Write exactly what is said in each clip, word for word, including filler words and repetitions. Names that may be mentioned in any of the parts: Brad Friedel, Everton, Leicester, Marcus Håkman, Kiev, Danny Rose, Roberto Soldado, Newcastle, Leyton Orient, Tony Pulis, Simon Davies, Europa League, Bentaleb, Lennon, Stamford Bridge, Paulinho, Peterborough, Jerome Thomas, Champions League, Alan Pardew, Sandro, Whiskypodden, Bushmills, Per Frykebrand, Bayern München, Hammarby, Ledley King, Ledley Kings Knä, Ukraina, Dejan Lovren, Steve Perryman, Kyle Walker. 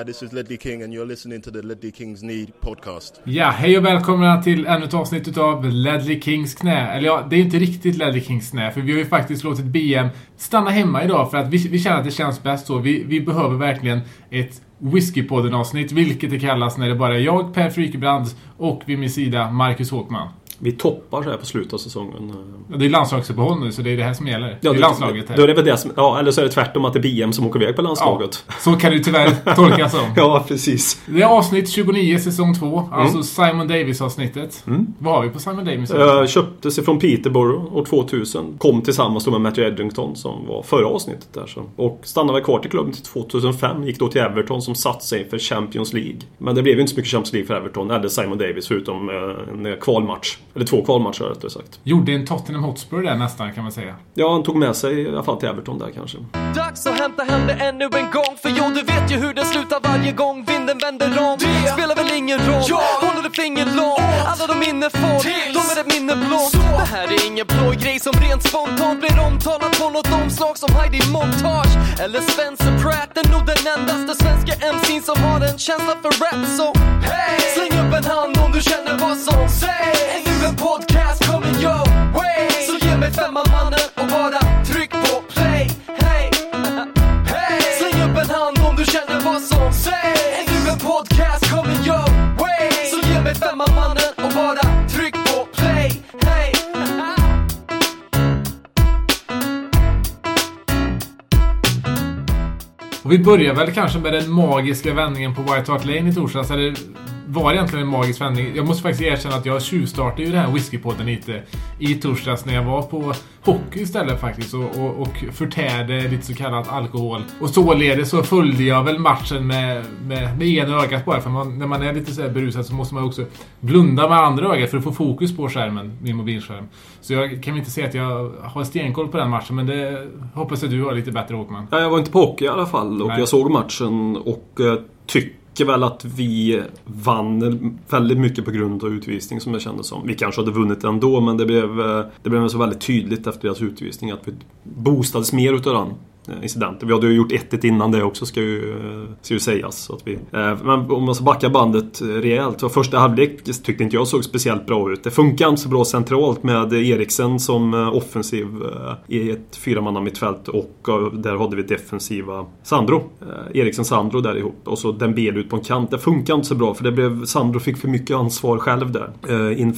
Hi, this is Ledley King and you're listening to the Ledley Kings Knä podcast. Ja, hej och välkomna till ännu ett avsnitt av Ledley Kings Knä. Eller ja, det är inte riktigt Ledley Kings Knä, för vi har ju faktiskt låtit B M stanna hemma idag för att vi, vi känner att det känns bäst så. Vi, vi behöver verkligen ett Whiskeypodden-avsnitt, vilket det kallas när det bara är jag, Per Frykebrand och vid min sida Marcus Håkman. Vi toppar så här på slutet av säsongen. Ja, det är landslagsuppehåll nu, så det är det här som gäller. Ja, det är landslaget här. Då är det väl det som, ja, eller så är det tvärtom att det är B M som åker iväg på landslaget. Ja, så kan det ju tyvärr tolkas som. Ja, precis. Det är avsnitt tjugonio, säsong två. Alltså mm. Simon Davies-avsnittet. Mm. Vad har vi på Simon Davies? Uh, köpte sig från Peterborough år tvåtusen. Kom tillsammans med Matthew Edrington som var förra avsnittet där. Så. Och stannade kvar till klubben till tvåtusenfem. Gick då till Everton som satt sig för Champions League. Men det blev ju inte så mycket Champions League för Everton. Eller Simon Davies förutom en kvalmatch. Eller två kvalmatcher rättare sagt. Gjorde en Tottenham Hotspur där nästan kan man säga. Ja, han tog med sig i alla fall till Everton där kanske. Dags att hämta hem det ännu en gång. För jo, du vet ju hur det slutar varje gång vinden vänder om. Det spelar väl ingen roll. Jag håller det finger långt. Alla de minne får, de är det minne blått. Det här är ingen blå grej som rent spontant blir omtalat på något omslag som Heidi Montage eller Spencer Pratt. Det är nog den endaste svenska M C:n som har en känsla för rap. Så hey, släng upp en hand om du känner vad som sägs. En podcast coming your way. Så ge mig femma mannen och bara tryck på play. Hey, hey. Släng upp en hand om du känner vad som sägs. En podcast coming your way. Så ge mig femma mannen och bara tryck på play. Hey. Och vi börjar väl kanske med den magiska vändningen på White Hart Lane i torsdags. Eller var egentligen en magisk vändning. Jag måste faktiskt erkänna att jag tjuvstartade ju den här whiskypodden lite i torsdags när jag var på hockey istället faktiskt och, och, och förtärde lite så kallat alkohol. Och således så följde jag väl matchen med, med, med ena ögat bara. För man, när man är lite så här berusad så måste man också blunda med andra ögat för att få fokus på skärmen, min mobilskärm. Så jag kan inte säga att jag har stenkoll på den matchen, men det hoppas att du har lite bättre, Håkman. Ja, jag var inte på hockey i alla fall och nej, jag såg matchen och eh, tyckte väl att vi vann väldigt mycket på grund av utvisning som det kändes som. Vi kanske hade vunnit ändå, men det blev, det blev så väldigt tydligt efter deras utvisning att vi boostades mer utav den incidenten. Vi hade ju gjort ett innan det också, ska ju, ska ju sägas. Så att vi, men om man ska backa bandet rejält, så första halvlek tyckte inte jag såg speciellt bra ut. Det funkar inte så bra centralt med Eriksen som offensiv i ett fyramanna mittfält, och där hade vi defensiva Sandro. Eriksen Sandro där ihop, och så Dembele ut på en kant. Det funkar inte så bra, för det blev, Sandro fick för mycket ansvar själv där.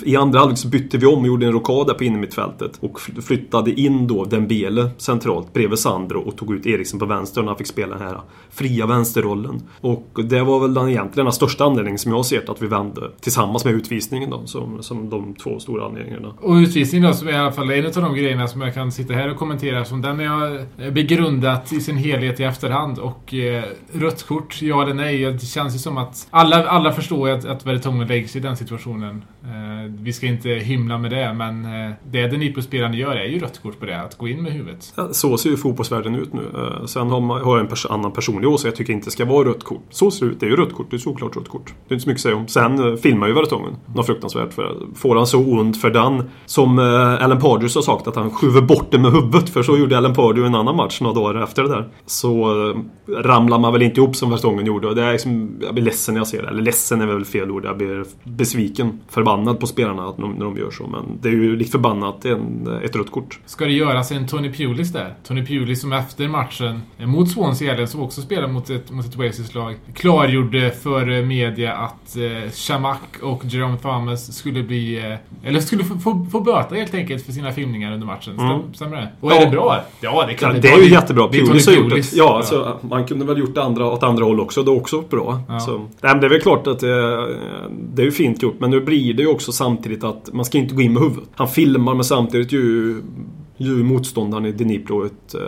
I andra halvlek så bytte vi om och gjorde en rokad där på inne mittfältet och flyttade in då Dembele centralt bredvid Sandro och tog ut Eriksen på vänster och han fick spela den här fria vänsterrollen. Och det var väl den egentligen den största anledningen som jag har sett att vi vände, tillsammans med utvisningen då, som, som de två stora anledningarna. Och utvisningen då, som är i alla fall en av de grejerna som jag kan sitta här och kommentera, som den är begrundat i sin helhet i efterhand. Och eh, rött kort, ja eller nej, det känns ju som att alla, alla förstår att, att Vertonghen läggs i den situationen. Eh, vi ska inte hymla med det, men eh, det den Dnipro-spelaren gör är ju rött kort på det, att gå in med huvudet. Ja, så ser ju fotbollsvärlden ut nu. Sen har, man, har jag en pers- annan personlig åsikt. Jag tycker inte det ska vara rött kort. Så ser det ut. Det är ju rött kort. Det är såklart rött kort. Det är inte så mycket att säga om. Sen filmar ju Vertonghen. Något fruktansvärt. För, får han så ont för den som eh, Alan Pardew har sagt att han skjuver bort det med huvudet. För så gjorde Alan Pardew en annan match några dagar efter det där. Så eh, ramlar man väl inte ihop som Vertonghen gjorde. Det är liksom, jag blir ledsen när jag ser det. Eller ledsen är väl fel ord. Jag blir besviken. Förbannad på spelarna att de, när de gör så. Men det är ju likt förbannat en, ett rött kort. Ska det göras en Tony Pulis där? Tony Pulis som efter Efter matchen mot Swansea, som också spelade mot ett, mot ett Wales-lag, klargjorde för media att eh, Shamak och Jerome Thomas skulle bli eh, eller skulle få, få, få böta helt enkelt för sina filmningar under matchen. Stämmer mm. Stämmer det? Och ja, är det bra? Ja, det, kan ja, det är ju jättebra. Pulis har gjort det. Ja, alltså, man kunde väl gjort det andra, åt andra håll också. Det är också bra. Ja. Så, det är väl klart att det, det är ju fint gjort, men nu blir det ju också samtidigt att man ska inte gå in med huvudet. Han filmar, men samtidigt ju... ju motståndaren i Dnipro ett, eh,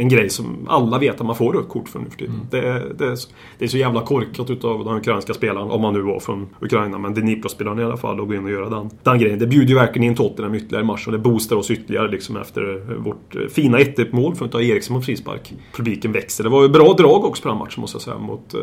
en grej som alla vet att man får rött kort för nu för tiden. Mm. Det, det, är så, det är så jävla korkat utav den ukrainska spelaren, om man nu var från Ukraina, men Dnipro-spelaren i alla fall, och gå in och göra den, den grejen. Det bjuder ju verkligen in Tottenham ytterligare i match, och det boostar oss ytterligare liksom efter vårt fina ett-mål för att ta Eriksen på frispark. Publiken växer. Det var ju bra drag också på den matchen, måste jag säga, mot,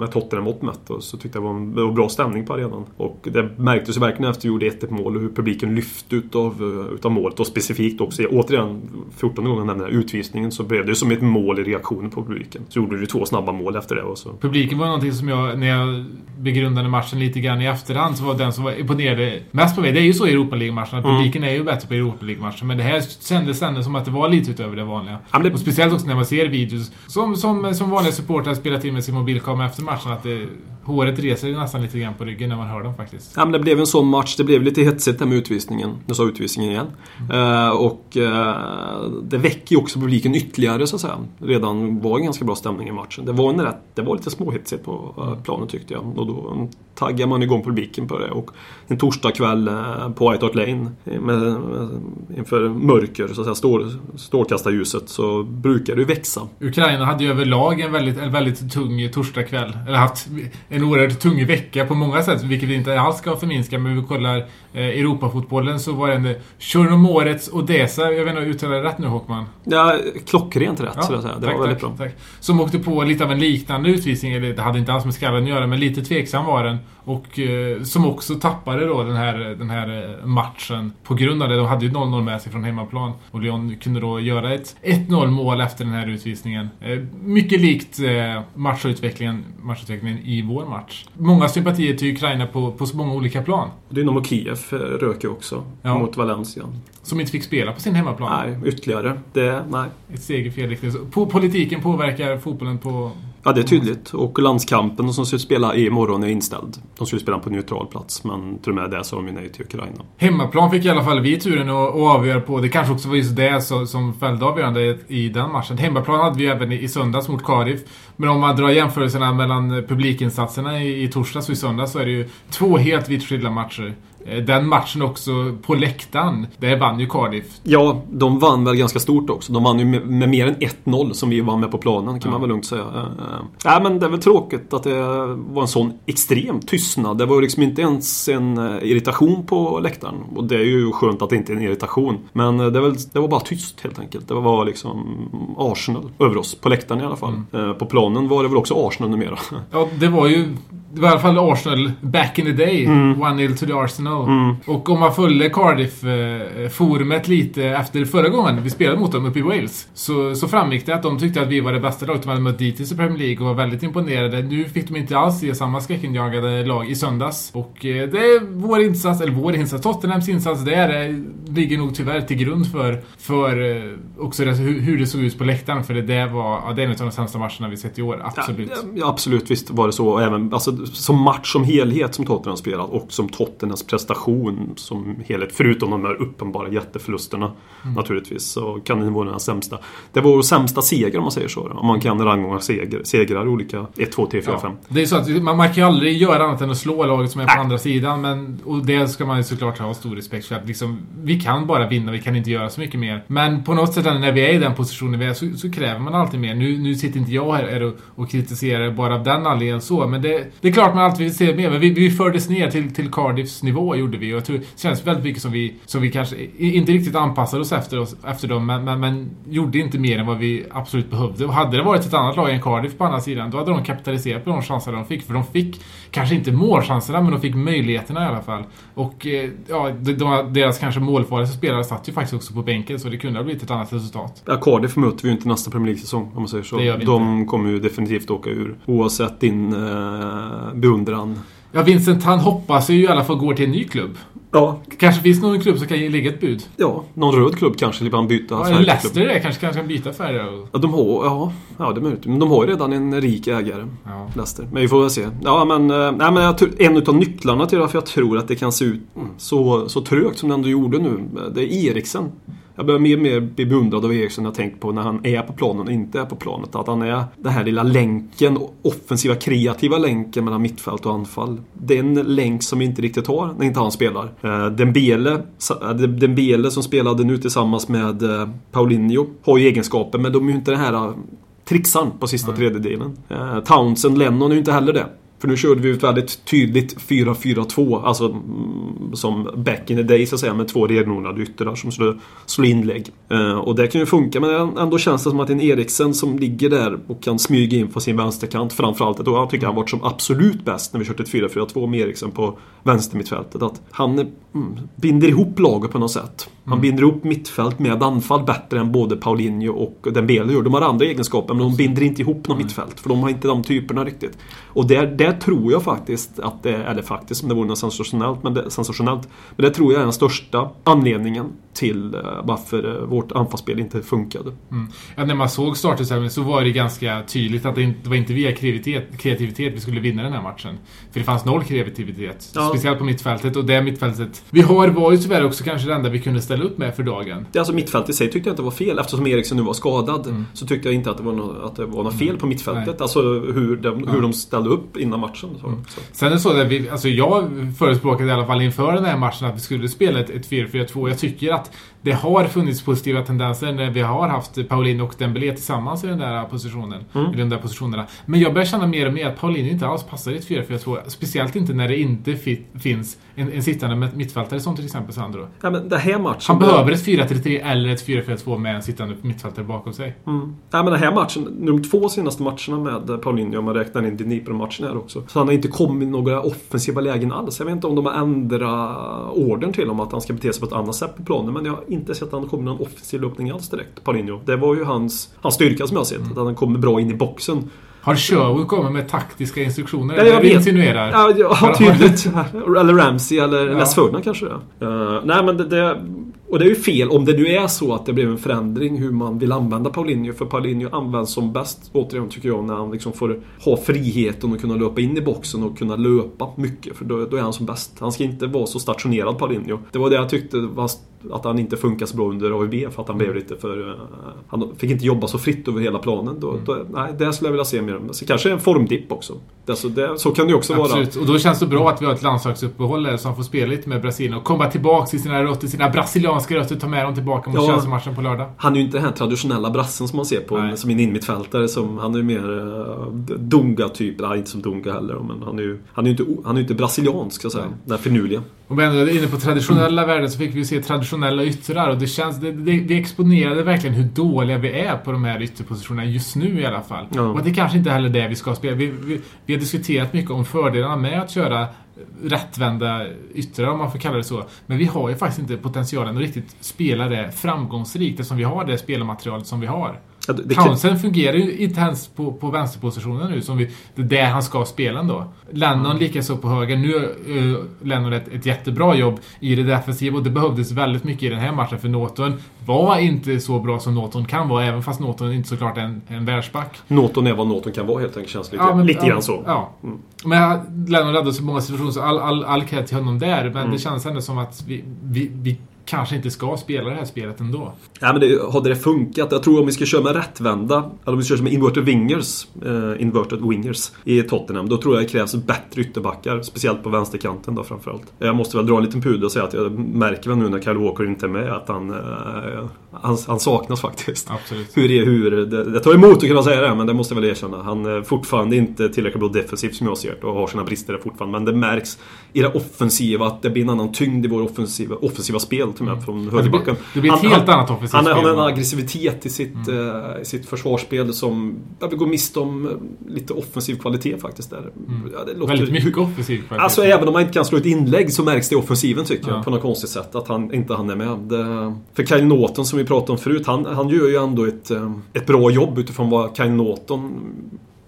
med Tottenham mot Mätt, och så tyckte jag det var en, det var bra stämning på arenan. Och det märktes ju verkligen efter vi gjorde ett-mål hur publiken lyfte utav, utav målet, och specifikt likt också, återigen fjortonde gången den här utvisningen, så blev det som ett mål i reaktionen på publiken. Så gjorde du två snabba mål efter det. Och så. Publiken var någonting som jag, när jag begrundade matchen lite grann i efterhand, så var den som var imponerade mest på mig. Det är ju så i Europa-ligmatchen, att publiken mm. är ju bättre på Europa-ligmatchen, men det här kändes ändå som att det var lite utöver det vanliga. Ja, det... Och speciellt också när man ser videos som, som, som vanliga supportrar spelat in med sin mobilkamera efter matchen, att det, håret reser nästan lite grann på ryggen när man hör dem faktiskt. Ja, men det blev en sån match, det blev lite hetsigt där med utvisningen. Nu sa utvisningen igen. Mm. Uh, och uh, det väcker ju också publiken ytterligare så att säga. Redan var en ganska bra stämning i matchen. Det var en rätt, det var lite småhetsigt på uh, planen tyckte jag. Och då taggar man igång publiken på det. Och en torsdag kväll uh, på White Hart Lane med, med, inför mörker så att säga, stål, stålkastarljuset, så brukar det växa. Ukraina hade ju överlag en väldigt, en väldigt tung torsdagkväll. Eller haft en oerhört tung vecka på många sätt, vilket vi inte alls ska förminska. Men vi kollar eh, Europafotbollen, så var det en Tjurnomorets Odessa. Jag vet inte om jag uttalade rätt nu, Håkman. Ja, klockrent rätt, ja, så att säga. Det tack, var väldigt tack, bra. Tack. Som åkte på lite av en liknande utvisning, eller det hade inte alls med skallen att göra, men lite tveksam var den. Och eh, som också tappade då den här, den här matchen på grund av det. De hade ju noll noll med sig från hemmaplan. Och Lyon kunde då göra ett ett noll mål efter den här utvisningen. Eh, mycket likt eh, matchutvecklingen, matchutvecklingen i vår match. Många sympatier till Ukraina på, på så många olika plan. Dynamo Kiev röker också, ja, mot Valencia. Som inte fick spela på sin hemmaplan. Nej, ytterligare. Det, nej. Ett steg i fel riktning. På, politiken påverkar fotbollen på... Ja, det är tydligt. Och landskampen som skulle spela i morgon är inställd. De skulle spela på neutral plats, men till och med det sa de ju nej till Ukraina. Hemmaplan fick i alla fall vi turen att avgöra på. Det kanske också var just det som fällde avgörande i den matchen. Hemmaplan hade vi även i söndags mot Cardiff. Men om man drar jämförelserna mellan publikinsatserna i torsdags och i söndags, så är det ju två helt vitt skilda matcher. Den matchen också på läktaren, där vann ju Cardiff. Ja, de vann väl ganska stort också. De vann ju med, med mer än ett noll som vi vann med på planen, kan ja. man väl lugnt säga. Äh, äh, men det är väl tråkigt att det var en sån extrem tystnad. Det var ju liksom inte ens en irritation på läktaren. Och det är ju skönt att det inte är en irritation. Men det, väl, det var bara tyst helt enkelt. Det var liksom Arsenal över oss, på läktaren i alla fall. Mm. Äh, på planen var det väl också Arsenal numera. Ja, det var ju... Det var i alla fall Arsenal back in the day. Mm. one nil to the Arsenal. Mm. Och om man följde Cardiff-forumet lite efter förra gången vi spelade mot dem uppe i Wales, så, så framgick det att de tyckte att vi var det bästa laget de hade mött dittills i Premier League och var väldigt imponerade. Nu fick de inte alls se samma skräckinjagade lag i söndags. Och det är vår insats, eller vår insats, Tottenhams insats där ligger nog tyvärr till grund för, för också det, hur det såg ut på läktaren. För det där var, ja, det är en av de sämsta matcherna vi sett i år, absolut. Ja, ja, absolut, visst var det så. Och även, alltså, som match som helhet som Tottenham spelat och som Tottenhams prestation som helhet, förutom de här uppenbara jätteförlusterna mm. naturligtvis, så kan det vara den sämsta. Det var sämsta seger, om man säger så, om man kan rangordna seger, segrar olika ett, två, tre, fyra, fem. Det är så att man, man kan ju aldrig göra annat än att slå laget som är på äh. andra sidan, men, och det ska man ju såklart ha stor respekt för, att liksom, vi kan bara vinna, vi kan inte göra så mycket mer, men på något sätt när vi är i den positionen vi är, så, så kräver man alltid mer. Nu, nu sitter inte jag här och, och kritiserar bara av den anledningen så, men det Det är klart man alltid vill se mer, men vi, vi fördes ner till, till Cardiffs nivå, gjorde vi. Och jag tror det känns väldigt mycket som vi, som vi kanske inte riktigt anpassade oss efter, oss, efter dem, men, men, men gjorde inte mer än vad vi absolut behövde. Och hade det varit ett annat lag än Cardiff på andra sidan, då hade de kapitaliserat på de chanser de fick. För de fick kanske inte målchanserna, men de fick möjligheterna i alla fall. Och ja, de, de, deras kanske målfarliga spelare satt ju faktiskt också på bänken, så det kunde ha blivit ett annat resultat. Ja, Cardiff möter vi ju inte nästa Premier League-säsong, om man säger så. De inte. kommer ju definitivt åka ur, oavsett din... Eh... beundran. Ja, Vincent, han hoppas ju i alla fall går till en ny klubb. Ja. Kanske finns någon klubb som kan ge lägga ett bud. Ja, någon röd klubb kanske, eller bara byta färg. Ja, Leicester är kanske, kanske kan byta färg. Och... Ja, de har, ja, ja, det är möjligt. Men de har ju redan en rik ägare, ja. Leicester. Men vi får väl se. Ja, men, nej, men jag tror, en av nycklarna till varför jag tror att det kan se ut så, så trögt som den du gjorde nu, det är Eriksen. Jag börjar mer och mer bli beundrad av Eriksen. Jag har tänkt på när han är på planen och inte är på planet. Att han är den här lilla länken, offensiva, kreativa länken mellan mittfält och anfall. Det är en länk som vi inte riktigt har när inte han spelar. Dembele, Dembele som spelade nu tillsammans med Paulinho har ju egenskaper, men de är ju inte den här trixan på sista mm. tredjedelen. Townsend, Lennon är ju inte heller det. För nu körde vi ett väldigt tydligt fyra fyra två, alltså som back in the day så att säga, med två renodlade yttrar som skulle slå inlägg. Eh, och det kan ju funka, men ändå känns det som att en Eriksen som ligger där och kan smyga in på sin vänsterkant, framförallt då jag tycker han varit som absolut bäst när vi kört ett fyra fyra två med Eriksen på vänstermittfältet, att han är, mm, binder ihop laget på något sätt. Han mm. binder ihop mittfält med anfall bättre än både Paulinho och Dembele gör. De har andra egenskaper, men de binder inte ihop något mm. mittfält, för de har inte de typerna riktigt. Och det är det tror jag faktiskt att det, eller faktiskt som det vore något sensationellt, men det, sensationellt, men det tror jag är den största anledningen till varför vårt anfallsspel inte funkade. Mm. Ja, när man såg starten så var det ganska tydligt att det inte det var inte via kreativitet, kreativitet vi skulle vinna den här matchen. För det fanns noll kreativitet, ja. Speciellt på mittfältet, och det mittfältet vi har var ju tyvärr också kanske det enda vi kunde ställa upp med för dagen. Det, alltså mittfältet i sig tyckte jag inte var fel, eftersom Eriksen nu var skadad mm. så tyckte jag inte att det var något, att det var något fel mm. på mittfältet. Nej. Alltså hur de, hur ja. de ställde upp innan matchen. Så. Mm. Så. Sen är så där vi, alltså jag förespråkade i alla fall inför den här matchen att vi skulle spela ett, ett fyra fyra två. Jag tycker att det har funnits positiva tendenser när vi har haft Paulinho och Dembélé tillsammans i den där positionen, mm. i de där positionerna. Men jag börjar känna mer och mer att Paulinho inte alls passar i ett fyra fyra två. Speciellt inte när det inte fi- finns en, en sittande mittfältare som till exempel Sandro. Ja, men det här matchen, han behöver ett fyra tre tre eller ett fyra fyra två med en sittande mittfältare bakom sig. Mm. Ja, men den här matchen, de två senaste matcherna med Paulinho, om man räknar in Dnipro-matchen här också, så han har inte kommit några offensiva lägen alls. Jag vet inte om de har ändrat orden till om att han ska bete sig på ett annat sätt på planen, men jag har inte sett att han kommer någon offensiv löpning alls direkt, Paulinho. Det var ju hans, hans styrka som jag har sett, mm. att han kommer bra in i boxen. Har Sherwood kommit med taktiska instruktioner? Ja, jag vet. Insinuerar? Ja, ja, tydligt. Eller Ramsey eller ja. Les Ferdinand kanske det. Uh, nej, men det, det... Och det är ju fel om det nu är så att det blev en förändring hur man vill använda Paulinho. För Paulinho används som bäst, återigen tycker jag, när han liksom får ha friheten att kunna löpa in i boxen och kunna löpa mycket. För då, då är han som bäst. Han ska inte vara så stationerad, Paulinho. Det var det jag tyckte var att han inte funkar så bra under A I B, för att han blev lite för... Han fick inte jobba så fritt över hela planen. Då, mm. då, nej, det skulle jag vilja se mer. Så kanske en formdipp också. Det, så, det, så kan det ju också Absolut. vara. Absolut, och då känns det bra att vi har ett landslagsuppehåll som får spela lite med Brasilien och komma tillbaka till sina rötter, sina brasilianer. Han ska rösta ta med dem tillbaka mot ja, Chelsea-matchen på lördag. Han är ju inte den här traditionella brassen som man ser på Nej. som en inmittfältare, som han är ju mer uh, dunga typ, nej, inte som dunga heller, men han är ju han är ju inte han är ju inte brasiliansk så att säga, den finurliga. Och men inne på traditionella mm. världen så fick vi se traditionella yttrar, och det känns det, det, det exponerade verkligen hur dåliga vi är på de här ytterpositionerna just nu i alla fall. Ja. Och att det kanske inte heller är det vi ska spela. Vi, vi, vi har diskuterat mycket om fördelarna med att köra rättvända yttrar, om man får kalla det så, men vi har ju faktiskt inte potentialen att riktigt spela det framgångsrikt eftersom vi har det spelmaterialet som vi har. Ja, det, det Townsend kan... fungerar ju inte ens på, på vänsterpositionen nu, som vi, det är där han ska spela ändå. Lennon mm. likaså på höger. Nu uh, Lennon ett, ett jättebra jobb i det defensiva, och det behövdes väldigt mycket i den här matchen, för Naughton var inte så bra som Naughton kan vara, även fast Naughton inte såklart är en, en världsback. Naughton är vad Naughton kan vara, helt enkelt, känns lite, ja, men, lite ja, grann så. Ja. Mm. Men Lennon räddade så många situationer, så all, all, all kredit till honom där, men mm. det känns ändå som att vi, vi, vi kanske inte ska spela det här spelet ändå. Ja, men det, hade det funkat? Jag tror om vi ska köra med rättvända, eller om vi ska köra med inverted wingers, eh, inverted wingers i Tottenham, då tror jag det krävs bättre ytterbackar, speciellt på vänsterkanten då framförallt. Jag måste väl dra en liten pudel och säga att jag märker väl nu när Kyle Walker inte är med att han, eh, han, han saknas faktiskt. Absolut. Hur är hur? Det, det tar emot att kunna säga det, men det måste jag väl erkänna. Han är fortfarande inte tillräckligt bra defensivt som jag ser det, och har sina brister fortfarande, men det märks i det offensiva att det blir en annan tyngd i vår offensiva, offensiva spel. Mm. Från högerbacken. Det blir ett han, helt han, annat offensivt spel. Han har en aggressivitet i sitt, mm. uh, i sitt försvarsspel som ja, vi går miste om lite offensiv kvalitet faktiskt där. Mm. Ja, det låter väldigt mycket offensiv kvalitet. Alltså även om man inte kan slå ett inlägg så märks det i offensiven, tycker ja. jag, på något konstigt sätt att han inte han är med. Det, för Kyle Naughton som vi pratade om förut, han, han gör ju ändå ett, ett bra jobb utifrån vad Kyle Naughton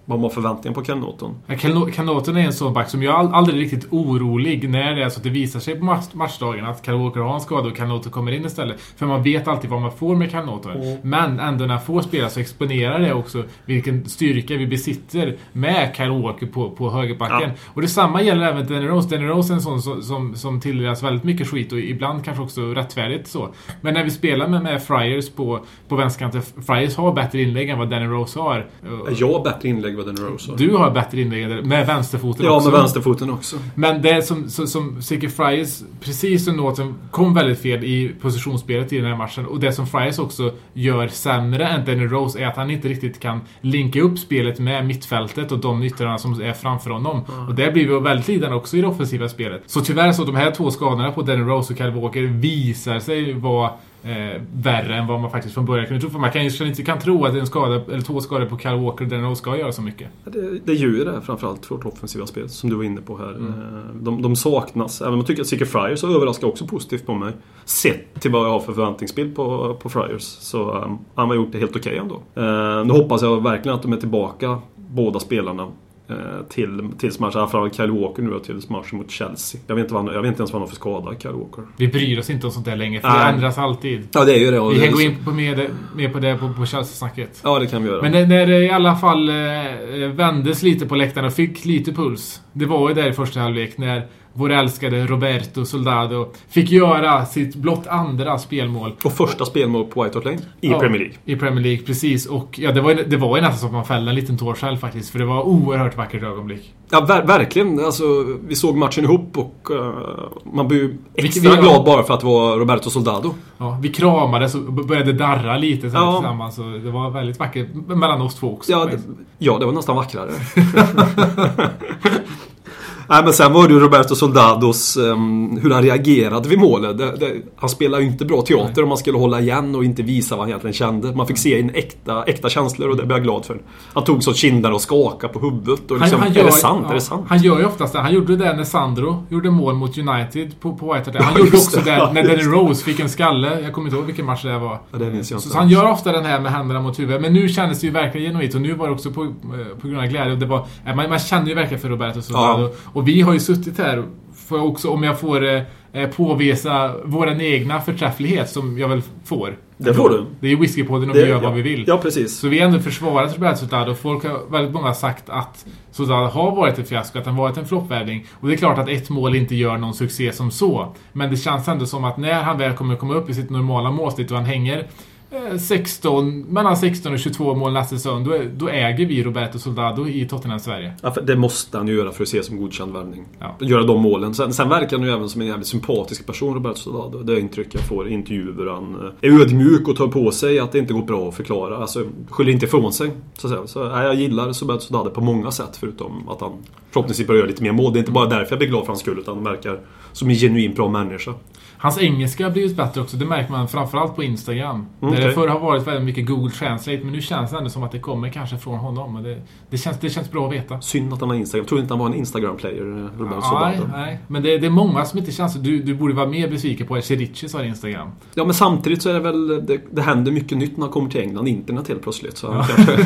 vad man förväntningar på Kyle Naughton. Kyle Naughton är en sån back som jag aldrig riktigt orolig när det är så att det visar sig på match- matchdagen att Kyle Walker har en skada och Kyle Naughton kommer in istället. För man vet alltid vad man får med Kyle Naughton. Mm. Men ändå när får spela så exponerar det också vilken styrka vi besitter med Kyle Walker på, på högerbacken. Ja. Och detsamma gäller även Danny Rose. Danny Rose är en sån som, som, som tilldelas väldigt mycket skit och ibland kanske också rättfärdigt så. Men när vi spelar med, med Friars på, på vänsterkanten, Friars har bättre inlägg än vad Danny Rose har. Jag har bättre inlägg vad Danny Rose har. Du har bättre inlägg med vänsterfoten ja, också. Ja, med vänsterfoten också. Men det som, som, som Siker Friars, precis som Naughton, kom väldigt fel i positionsspelet i den här matchen. Och det som Friars också gör sämre än Danny Rose är att han inte riktigt kan linka upp spelet med mittfältet och de yttrarna som är framför honom. Mm. Och det blir vi väldigt lidande också i det offensiva spelet. Så tyvärr så de här två skadorna på Danny Rose och Kyle Walker visar sig vara Eh, värre än vad man faktiskt från början kunde tro. För man kan ju inte kan tro att en skada eller två skador på Kyle Walker där den ska göra så mycket. Det, det gör ju det här, framförallt för offensiva spel som du var inne på här. Mm. De, de saknas. Även om jag tycker att Seeker Friars överraskar också positivt på mig. Sett till vad jag har för förväntningsbild på, på Friars. Så um, han har gjort det helt okej okay ändå. Uh, nu hoppas jag verkligen att de är tillbaka, båda spelarna. Till, till smash, framförallt Kyle Walker nu till smash mot Chelsea. Jag vet inte, vad han, jag vet inte ens vad han för skada, Kyle Walker. Vi bryr oss inte om sånt där längre, för äh. det ändras alltid. Ja, det är ju det. Vi kan gå in på mer, mer på det på, på Chelsea-snacket. Ja, det kan vi göra. Men när, när det i alla fall eh, vändes lite på läktaren och fick lite puls. Det var ju där i första halvlek när vår älskade Roberto Soldado fick göra sitt blott andra spelmål. Och första spelmål på White Hart Lane i ja, Premier League. I Premier League, precis. Och ja, det var ju, det var ju nästan så att man fällde en liten tår själv faktiskt. För det var oerhört vackert ögonblick. Ja, ver- verkligen. Alltså, vi såg matchen ihop och uh, man blev ju extra vi, vi, glad bara för att det var Roberto Soldado. Ja, vi kramades och började darra lite så här ja. tillsammans. Så det var väldigt vackert mellan oss två också. Ja, det, ja, det var nästan vackrare. Nej, men sen var det Roberto Soldados, um, hur han reagerade vid målet. Det, det, han spelade ju inte bra teater. Nej. Om man skulle hålla igen och inte visa vad han egentligen kände. Man fick se en äkta, äkta känslor och det blev jag glad för. Han tog så kindar och skakade på huvudet. Och liksom, han, han gör, är, det sant, ja, är det sant? Han gör ju oftast det. Han gjorde det när Sandro gjorde mål mot United på, på White Hart. Han ja, gjorde också det där, när Danny Rose fick en skalle. Jag kommer inte ihåg vilken match det var. Ja, det så, så han gör ofta den här med händerna mot huvudet. Men nu kändes det ju verkligen genuint. Och nu var det också på, på grund av glädje. Det var, man, man kände ju verkligen för Roberto Soldado. Ja. Och vi har ju suttit här, för också om jag får eh, påvisa våran egna förträfflighet som jag väl får. Det får du. Det är ju Whiskypodden och det, vi gör ja. vad vi vill. Ja, precis. Så vi har ändå försvarat Roberto Soldado. Folk har väldigt många sagt att Soldado har varit ett fiasko, att han varit en floppvärdning. Och det är klart att ett mål inte gör någon succé som så. Men det känns ändå som att när han väl kommer komma upp i sitt normala målsnitt och han hänger sexton, mellan sexton och tjugotvå mål nästa säsong, då, då äger vi Roberto Soldado i Tottenham Sverige. Ja, för det måste han ju göra för att se som godkänd värvning. Ja. Göra de målen. Sen, sen verkar han ju även som en jävligt sympatisk person, Roberto Soldado. Det är intryck jag får i intervjuer. Han är ödmjuk och tar på sig att det inte går bra att förklara. Alltså, skyller inte ifrån sig. Så att säga. Så, ja, jag gillar Roberto Soldado på många sätt, förutom att han förhoppningsvis börjar göra lite mer mål. Det är inte bara därför jag blir glad för hans skull, utan han verkar som en genuin bra människa. Hans engelska har blivit bättre också. Det märker man framförallt på Instagram. Mm, där okay. Det förr har varit väldigt mycket Google Translate. Men nu känns det ändå som att det kommer kanske från honom. Det, det, känns, det känns bra att veta. Synd att han har Instagram. Jag tror inte han var en Instagram-player. Ja, nej, nej. Men det, det är många som inte känns. Du, du borde vara mer besviken på att Cheriches har Instagram. Ja, men samtidigt så är det väl... Det, det händer mycket nytt när han kommer till England. Internet helt plötsligt. Så ja. kanske...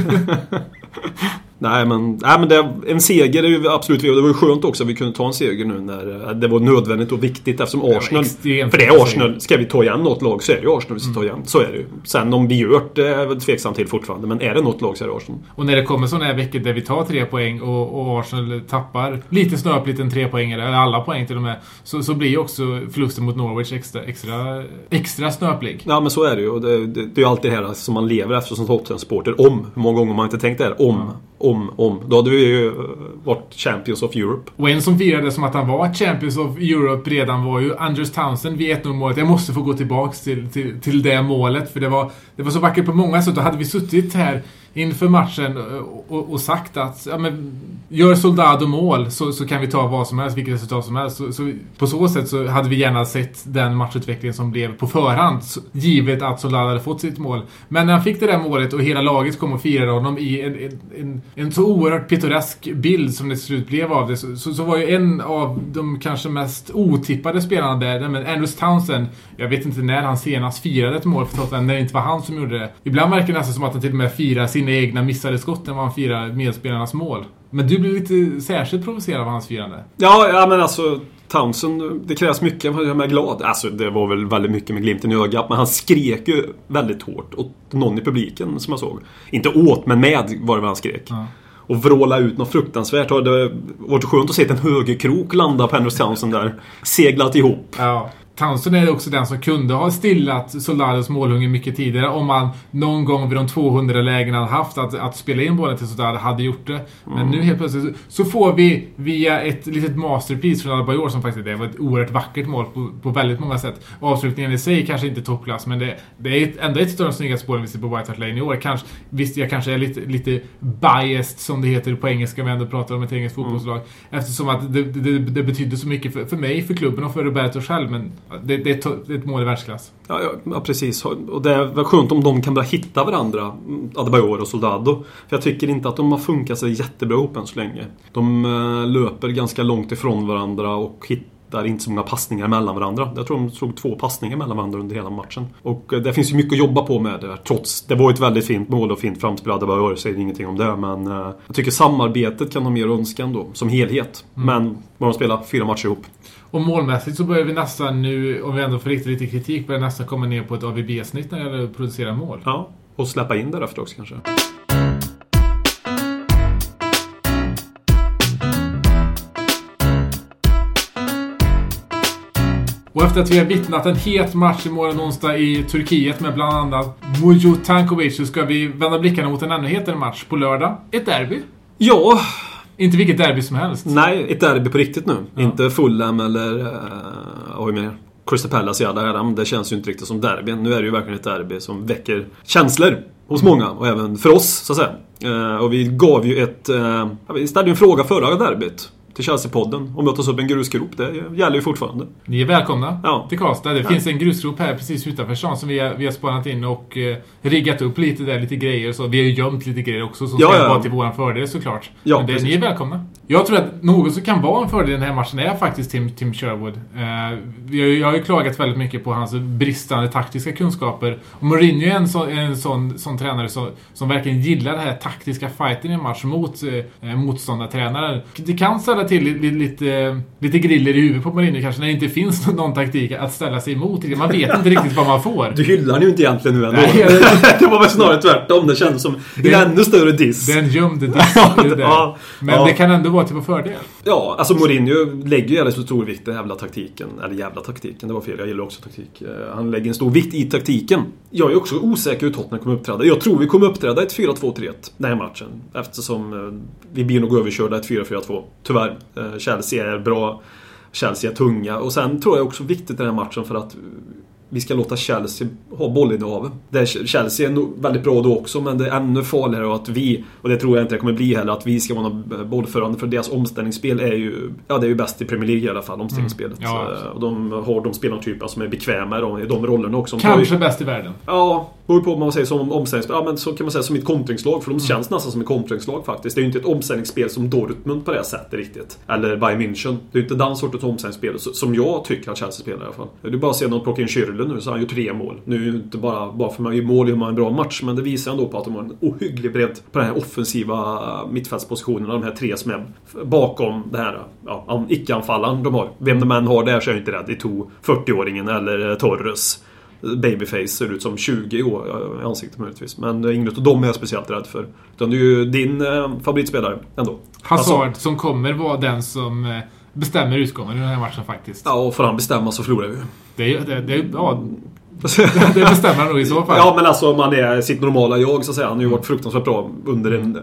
Nej men, nej, men det, en seger är ju absolut, det var ju skönt också att vi kunde ta en seger nu när det var nödvändigt och viktigt, eftersom Arsenal, det för det är Arsenal, ska vi ta igen något lag så är det ju Arsenal vi ska ta igen, så är det ju. Sen om vi gör det är väl tveksamt till fortfarande, men är det något lag så är det Arsenal. Och när det kommer sådana här veckor där vi tar tre poäng och, och Arsenal tappar lite snöp, lite en tre poäng eller alla poäng till och med, så, så blir ju också förlusten mot Norwich extra, extra, extra snöplig. Ja men så är det ju, och det, det, det är ju alltid det här som man lever efter som Tottenham-supporter, om hur många gånger man inte tänkt det här, om ja. Om, om. Då hade vi ju varit Champions of Europe. Och en som firade som att han var Champions of Europe redan var ju Andros Townsend vid ett noll-målet. Jag måste få gå tillbaka till, till, till det målet. För det var, det var så vackert på många sätt. Då hade vi suttit här inför matchen och, och, och sagt att ja, men, gör Soldado mål så, så kan vi ta vad som helst, vilket resultat som helst. Så, så, på så sätt så hade vi gärna sett den matchutvecklingen som blev på förhand, så, givet att Soldado hade fått sitt mål. Men när han fick det där målet och hela laget kom och firade honom i en, en, en, en så oerhört pittoresk bild som det till slut blev av det, så, så, så var ju en av de kanske mest otippade spelarna där, men Andros Townsend, jag vet inte när han senast firade ett mål för Tottenham, när det inte var han som gjorde det. Ibland verkar det nästan som att han till och med firar sin egna missade skott när man firar medspelarnas mål. Men du blev lite särskilt provocerad av hans firande. Ja, ja men alltså Townsend, det krävs mycket, jag är glad. Alltså det var väl väldigt mycket med glimten i ögat, men han skrek ju väldigt hårt åt någon i publiken som jag såg. Inte åt, men med var det vad han skrek. Ja. Och vråla ut något fruktansvärt. Det var skönt att se en högerkrok landa på Andros Townsend där. Seglat ihop. Ja. Townsend är också den som kunde ha stillat Soldados målhunger mycket tidigare om man någon gång vid de tvåhundra lägen han haft att, att spela in bollen till Soldado hade gjort det. Men mm. nu helt plötsligt så får vi via ett litet masterpiece från Adebayor som faktiskt det var ett oerhört vackert mål på, på väldigt många sätt. Avslutningen i sig kanske inte toppklass, men det, det är ett, ändå ett större snyggaste mål vi ser på White Hart Lane i år. Kanske, visst, jag kanske är lite, lite biased som det heter på engelska, vi ändå pratar om ett engelskt fotbollslag mm. eftersom att det, det, det betyder så mycket för, för mig, för klubben och för Roberto själv, men Det, det, är ett, det är ett mål i världsklass. Ja, ja, precis. Och det är väl skönt om de kan börja hitta varandra, Adebayor och Soldado. För jag tycker inte att de har funkat sig jättebra ihop än så länge. De löper ganska långt ifrån varandra och hittar inte så många passningar mellan varandra. Jag tror de slog två passningar mellan varandra under hela matchen. Och det finns ju mycket att jobba på med det. Trots, det var ett väldigt fint mål och fint framspel av Adebayor, säger ingenting om det. Men jag tycker samarbetet kan ha mer önskan då, som helhet. Mm. Men var de spelar fyra matcher ihop. Och målmässigt så börjar vi nästan nu, om vi ändå får riktigt lite kritik, börjar nästan komma ner på ett A V B-snitt när det gäller att producera mål. Ja, och släppa in därefter också kanske. Och efter att vi har vittnat en het match i morgon onsdag i Turkiet med bland annat Mujo Tankovic, så ska vi vända blickarna mot en ännu hetare match på lördag. Ett derby. Ja. Inte vilket derby som helst. Nej, ett derby på riktigt nu. Ja. Inte Fulham eller uh, oj, mer. Crystal Palace i alla här. Det känns ju inte riktigt som derby. Nu är det ju verkligen ett derby som väcker känslor hos många. Och även för oss, så att säga. Uh, och vi gav ju ett... Uh, vi ställde ju en fråga förra derbyt till Chelsea-podden. Om vi tar upp en grusgrop, det gäller ju fortfarande. Ni är välkomna ja. till Karlstad. Det ja. finns en grusgrop här precis utanför stan som vi har, vi har spannat in och eh, riggat upp lite där, lite grejer. Så vi har ju gömt lite grejer också som ja, ska ja. vara till vår fördel såklart. Ja, men det, ni är välkomna. Jag tror att något som kan vara en fördel i den här matchen är faktiskt Tim, Tim Sherwood. Eh, vi har, jag har ju klagat väldigt mycket på hans bristande taktiska kunskaper. Och Mourinho är en sån, en sån, sån tränare som, som verkligen gillar den här taktiska fighten i en match mot eh, motståndartränaren. Det kan ställa till lite, lite, lite griller i huvudet på Mourinho kanske när det inte finns någon taktik att ställa sig emot. Man vet inte riktigt vad man får. Du hyllar ju inte egentligen nu ändå. Nej, det var väl snarare tvärtom. Det känns som det, en ännu större diss. Det är en gömd diss. Det ja, Men ja. det kan ändå vara till typ på fördel. Ja, alltså Mourinho lägger ju så stor vikt i jävla taktiken. Eller jävla taktiken, det var fel. Jag gillar också taktik. Han lägger en stor vikt i taktiken. Jag är också osäker hur Tottenham kommer uppträda. Jag tror vi kommer uppträda ett fyra två tre ett den här matchen. Eftersom vi blir nog överkörda ett fyra fyra två. Tyvärr. Chelsea är bra, Chelsea är tunga. Och sen tror jag också viktigt i den här matchen för att vi ska låta Chelsea ha bollinnehavet. Chelsea är väldigt bra då också, men det är ännu farligare att vi, och det tror jag inte det kommer bli heller, att vi ska vara bollförande, för deras omställningsspel är ju, ja, det är ju bäst i Premier League i alla fall, omställningsspelet. Mm. Ja, och de har de spelartyper som är bekväma i de rollerna också. Kanske ju, bäst i världen. Ja, beror på vad man säger som omställningsspel. Ja, men så kan man säga som ett kontringslag, för de känns mm. nästan som ett kontringslag faktiskt. Det är ju inte ett omställningsspel som Dortmund på det sättet riktigt, eller Bayern München. Det är ju inte den sortens omställningsspel som jag tycker att Chelsea spelar i alla fall. Det är bara att se någon plocka in Kyrle nu, så han gör tre mål. Nu är ju inte bara, bara för man gör mål gör man en bra match, men det visar ändå på att de har en ohygglig bredd på den här offensiva mittfältspositionen, de här tre som är bakom det här, ja, icke-anfallaren de har. Vem de än har där så är jag inte rädd. Det är to fyrtioåringen eller Torres. Babyface ser ut som tjugo år i ansiktet möjligtvis, men inget av dem är jag speciellt rädd för, utan det är ju din eh, favoritspelare ändå. Hazard, Hazard som kommer vara den som eh, bestämmer utgången i den här matchen faktiskt. Ja, och får han bestämma så förlorar vi. Det är, det, det, ja, det bestämmer nog i så fall. Ja, men alltså man är sitt normala jag så att säga. Han har ju varit fruktansvärt bra under en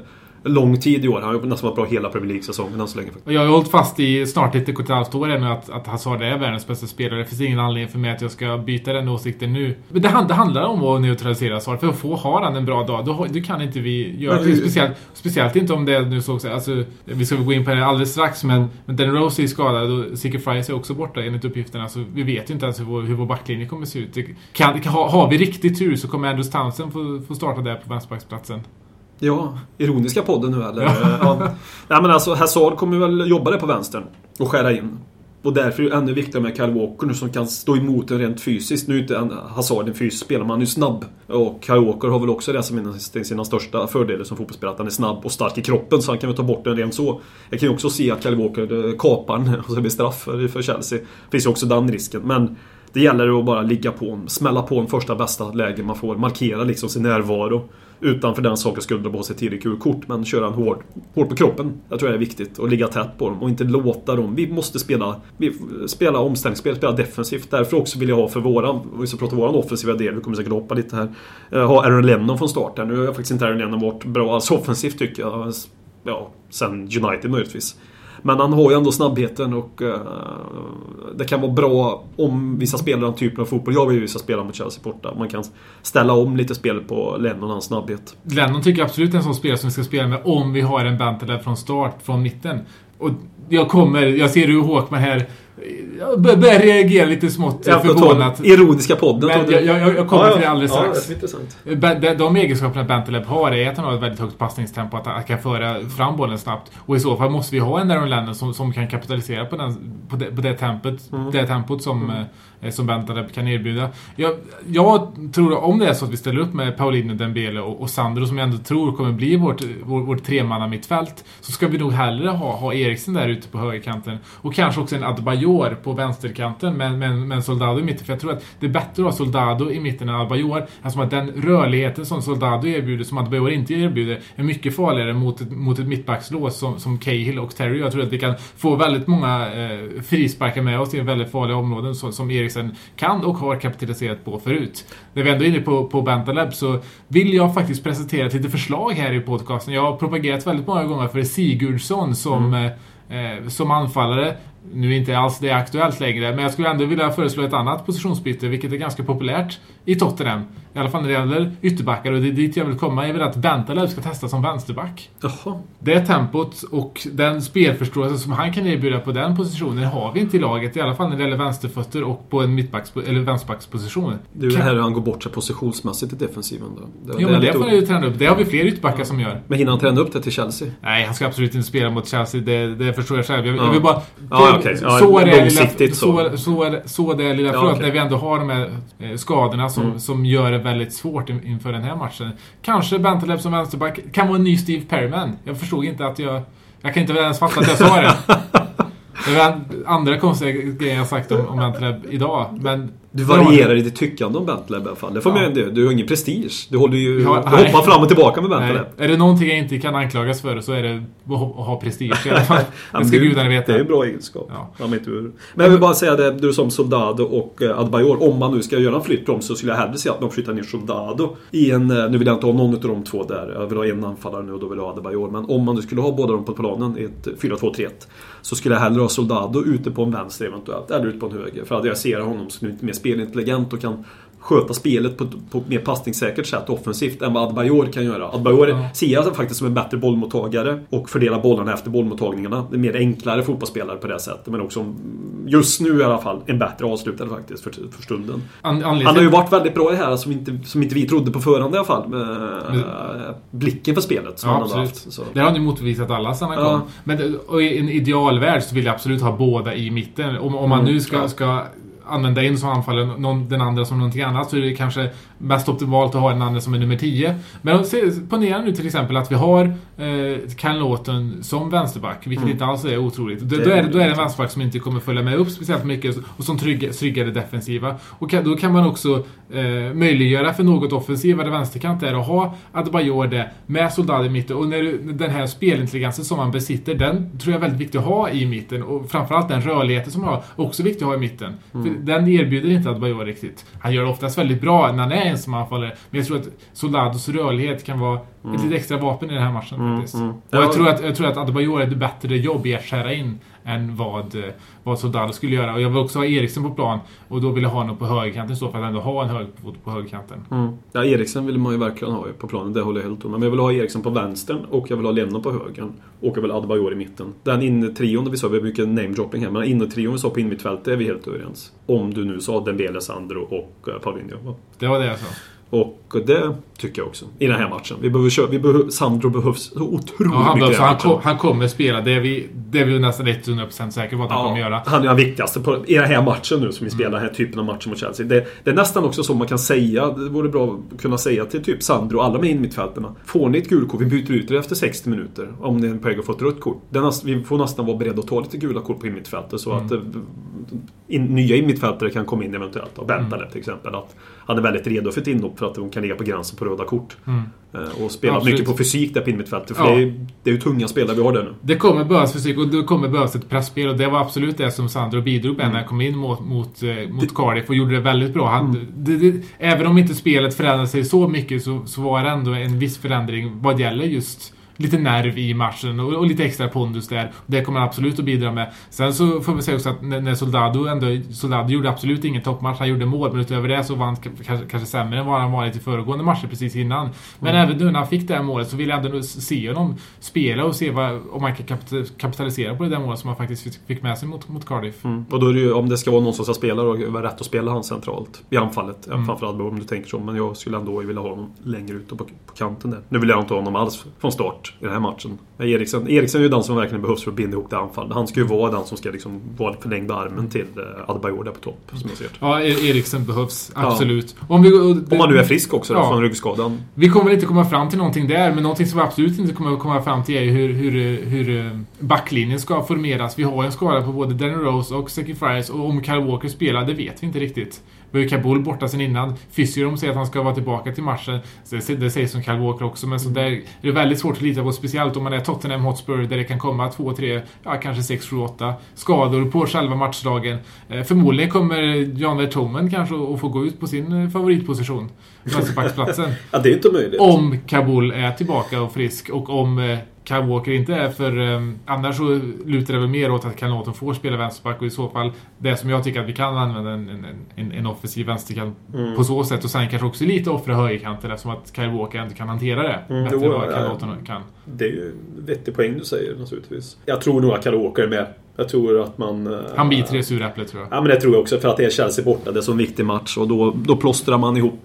lång tid i år. Han har ju nästan varit bra hela Premier League-säsongen än så länge. Jag har hållit fast i snart ett och ett halvt år ännu att, att Hazard är världens bästa spelare. Det finns ingen anledning för mig att jag ska byta den åsikten nu. Men det handlar om att neutralisera Hazard. För att få ha han en bra dag, då, då kan inte vi göra det. Speciellt, speciellt inte om det nu såg sig. Alltså, vi ska gå in på det alldeles strax, men, men Danny Rose är skadad och Sieg Friars är också borta enligt uppgifterna. Så vi vet ju inte ens hur vår, hur vår backlinje kommer se ut. Det, kan, ha, har vi riktigt tur så kommer Andros Townsend få, få starta där på vänsterbacksplatsen. Ja, ironiska podden nu eller? Ja. Nej, men alltså Hazard kommer väl jobba där på vänstern och skära in. Och därför är det ännu viktigare med Kyle Walker nu, som kan stå emot den rent fysiskt. Nu är inte Hazard en fysisk spelare, men han är snabb. Och Kyle Walker har väl också det som sina största fördelar som fotbollsspelare, att han är snabb och stark i kroppen, så han kan väl ta bort den rent så. Jag kan ju också se att Kyle Walker kapar och så blir straff för Chelsea. Det finns ju också den risken, men det gäller att bara ligga på, smälla på en första bästa läge man får, markera liksom sin närvaro utan för den saken skulle dra på sig tidigt kul kort, men köra en hård, hård på kroppen. Jag tror det är viktigt att ligga tätt på dem och inte låta dem. Vi måste spela, vi spela omställningsspel, spela defensivt. Därför också vill jag ha för våran, vi ska prata våran offensiva del, vi kommer säkert hoppa lite här, ha Aaron Lennon från start här. Nu har jag faktiskt inte Aaron Lennon varit bra alls offensivt tycker jag, ja, sen United möjligtvis. Men han har ju ändå snabbheten och uh, det kan vara bra om vissa spelare den typen av fotboll. Jag vill ju vissa spelare mot Chelsea borta. Man kan ställa om lite spel på Lennon och hans snabbhet. Lennon tycker absolut en sån spelare som vi ska spela med om vi har en Bentaleb från start, från mitten. Och jag kommer, jag ser hur Håkman här börjar reagera lite smått förvånat. Ironiska podden. Men jag, jag, jag kommer ja, till det alldeles ja, strax. Ja, de, de egenskaperna Bentaleb har är att han har ett väldigt högt passningstempo, att han kan föra fram bollen snabbt. Och i så fall måste vi ha en Aaron Lennon som, som kan kapitalisera på, den, på, det, på det, tempot, mm. det tempot som, mm. som Bentaleb kan erbjuda. Jag, jag tror om det är så att vi ställer upp med Paulinho, Dembele och, och Sandro, som jag ändå tror kommer bli vårt, vår, vårt tremanna mittfält, så ska vi nog hellre ha, ha Eriksen där ute på högerkanten och kanske också en Adebayor på vänsterkanten, men, men, men Soldado i mitten, för jag tror att det är bättre att ha Soldado i mitten än Adebayor. Alltså att den rörligheten som Soldado erbjuder, som Adebayor inte erbjuder, är mycket farligare mot ett, mot ett mittbackslås som, som Cahill och Terry. Jag tror att vi kan få väldigt många eh, frisparkar med oss i väldigt farliga områden som, som Eriksen kan och har kapitaliserat på förut. När vi ändå är inne på, på Bentaleb, så vill jag faktiskt presentera lite förslag här i podcasten. Jag har propagerat väldigt många gånger för Sigurdsson som mm. Eh, som anfallare. Nu är inte alls det aktuellt längre, men jag skulle ändå vilja föreslå ett annat positionsbyte, vilket är ganska populärt i Tottenham, i alla fall när det gäller ytterbackar, och det är dit jag vill komma, är väl att Bentaleb ska testa som vänsterback. Jaha. Det tempot och den spelförståelse som han kan erbjuda på den positionen har vi inte i laget, i alla fall när det gäller vänsterfötter och på en mittbacks eller vänsterbacksposition. Det är ju kan... här han går bort sig positionsmässigt i defensiven då. Det, jo, det men det får han ju träna upp. Det har vi fler ytterbackar ja. som gör. Men hinner han träna upp det till Chelsea? Nej, han ska absolut inte spela mot Chelsea. Det, det förstår jag själv. Jag, ja. jag vill bara... Ja. Okay. Ja, så är det lilla, så. Så, så, så det lilla ja, okay. När vi ändå har de här skadorna som, mm. som gör det väldigt svårt inför den här matchen. Kanske Bentaleb som vänsterback kan vara en ny Steve Perryman. Jag förstod inte att jag Jag kan inte ens fatta att jag sa det. Det var andra konstiga grejer jag sagt om, om Bentaleb idag, men du varierar i ditt tyckande om Bentaleb i alla fall. Det får ja. med det. Du har ingen prestige. Du håller ju ja, hoppar fram och tillbaka med Bentaleb. Är det någonting jag inte kan anklagas för, så är det att ha prestige i alla fall. Det ska gudarna veta. Det är en bra egenskap. Ja. Ja, men, men jag vill bara säga det, du som Soldado och Adebayor, om man nu ska göra en flytt om, så skulle jag hellre se att de flyttar ner Soldado i en, nu vill jag inte ha någon av de två där. Jag vill ha en anfallare nu och då vill jag ha Adebayor, men om man nu skulle ha båda dem på planen i ett fyra två tre ett, så skulle jag hellre ha Soldado ute på en vänster eventuellt, eller ute på en höger, för att jag ser honom som inte mer spelintelligent och kan sköta spelet på, på ett mer passningssäkert sätt offensivt än vad Adebayor kan göra. Adebayor mm. ser jag faktiskt som en bättre bollmottagare och fördelar bollarna efter bollmottagningarna. Det är mer enklare fotbollsspelare på det sättet, men också just nu i alla fall en bättre avslutare faktiskt för, för stunden. An- Han har ju varit väldigt bra i här som inte, som inte vi trodde på förhand i alla fall. Med, mm. Blicken för spelet som ja, han har haft. Så. Det har ni motvisat alla sedan han ja. kom. Men och i en idealvärld så vill jag absolut ha båda i mitten. Om, om man mm, nu ska... Ja. ska använda in som anfallen någon, den andra som någonting annat, så är det kanske mest optimalt att ha den andra som är nummer tio. Men ponera nu till exempel att vi har eh, Kyle Walker som vänsterback, vilket mm. inte alls är otroligt. Då, då, är, då är det en vänsterback som inte kommer följa med upp speciellt mycket och som trygg, tryggar det defensiva. Och kan, då kan man också eh, möjliggöra för något offensivare vänsterkant där och ha Adebayor det med Soldado i mitten. Och när du, den här spelintelligensen som man besitter, den tror jag är väldigt viktig att ha i mitten, och framförallt den rörligheten som man har, också viktig att ha i mitten. Mm. Den erbjuder inte Adebayor riktigt. Han gör det oftast väldigt bra när han är ensam anfallare, men jag tror att Soldados rörlighet kan vara mm. ett lite extra vapen i den här matchen mm, faktiskt. Mm. Och jag tror att, jag tror att Adebayor är det bättre jobb i att skära in än vad, vad Soldado skulle göra. Och jag vill också ha Eriksen på plan, och då vill jag ha någon på högerkanten, så för att ändå ha en hög på högerkanten. Mm. Ja, Eriksen vill man ju verkligen ha på planen, det håller jag helt om. Men jag vill ha Eriksen på vänstern och jag vill ha Lennon på högern och jag vill ha Adebayor i mitten. Den innertrion, vi sa, vi har mycket name-dropping här, men innertrion vi sa på innermittfältet är vi helt överens. Om du nu sa Dembele, Sandro och Paulinho. Det var det jag sa. Och det tycker jag också i den här matchen. Vi behöver köra, vi behöver, Sandro behövs otroligt ja, han mycket. Behövs, han, kom, han kommer spela, det är vi, det är vi nästan hundra procent säkra på att han ja, kommer göra. Han är den viktigaste på, i den här matchen nu som vi spelar, mm. den här typen av matcher mot Chelsea. Det, det är nästan också som man kan säga, det vore bra att kunna säga till typ Sandro och alla med in mittfälterna. Får ni ett gult kort, vi byter ut det efter sextio minuter om ni är på väg att få ett rött kort. Det är nästan, vi får nästan vara beredda att ta lite gula kort på in mittfältet så mm. att in, nya i mittfältare kan komma in eventuellt. Och Bentaleb mm. till exempel. Att han är väldigt redo för ett inhopp för att hon kan ligga på gränsen på röda kort. Mm. Och spela absolut. Mycket på fysik där på mittfältet. För ja. det, är, det är ju tunga spelare vi har där nu. Det kommer börjas fysik och det kommer börjas ett pressspel. Och det var absolut det som Sandro bidrog med mm. när han kom in mot, mot, mot det, Cardiff och gjorde det väldigt bra. Han, mm. det, det, även om inte spelet förändrade sig så mycket så, så var det ändå en viss förändring vad gäller just lite nerv i matchen och, och lite extra pondus där. Det kommer absolut att bidra med. Sen så får vi säga också att när, när Soldado ändå, Soldado gjorde absolut ingen toppmatch. Han gjorde mål, men utöver det så var han k- kanske, kanske sämre än vad han varit i föregående matcher precis innan. Men mm. även nu när han fick det här målet så vill jag ändå se honom spela och se vad, om man kan kapitalisera på det där målet som han faktiskt fick med sig mot, mot Cardiff. Mm. Och då är det ju, om det ska vara någon som ska spela, då är det rätt att spela han centralt i anfallet. Mm. Framförallt om du tänker så, men jag skulle ändå vilja ha honom längre ut på, på kanten där. Nu vill jag inte ha honom alls från start i den här matchen. Eriksen, Eriksen är ju den som verkligen behövs för att binda ihop det anfallet. Han ska ju vara den som ska liksom vara förlängda armen till Adebayor där på topp, som jag ser. Ja, Eriksen behövs, absolut. Ja. Om, vi, det, om man nu är frisk också ja. då, från ryggskadan. Vi kommer inte komma fram till någonting där, men någonting som vi absolut inte kommer komma fram till är hur, hur, hur backlinjen ska formeras. Vi har en skada på både Danny Rose och Seki Friars, och om Kyle Walker spelar, det vet vi inte riktigt. Vi har Kabul borta sen innan. Fysiodom säger att han ska vara tillbaka till matchen. Det sägs som Kyle Walker också, men så där är det väldigt svårt att lita på, speciellt om man är Tottenham Hotspur där det kan komma två, tre, ja, kanske sex, sju, åtta skador på själva matchdagen. Förmodligen kommer Jan Vertonghen kanske att få gå ut på sin favoritposition, vänsterbacksplatsen. Ja, det är inte möjligt. Om Kabul är tillbaka och frisk, och om Kyle Walker inte är, för um, annars så lutar det väl mer åt att Naughton får spela vänsterback, och i så fall det som jag tycker att vi kan använda en, en, en, en offensiv vänsterkant mm. på så sätt, och sen kanske också lite offra högerkanten eftersom att Kyle Walker inte kan hantera det mm, bättre än vad Kyle Naughton kan. Det är ju vettig poäng du säger naturligtvis. Jag tror nog att Kyle Walker är med. Jag tror att man... Han biter i suräpplet, tror jag. Ja, men det tror jag också, för att det är Chelsea borta. Det är så en viktig match, och då, då plåstrar man ihop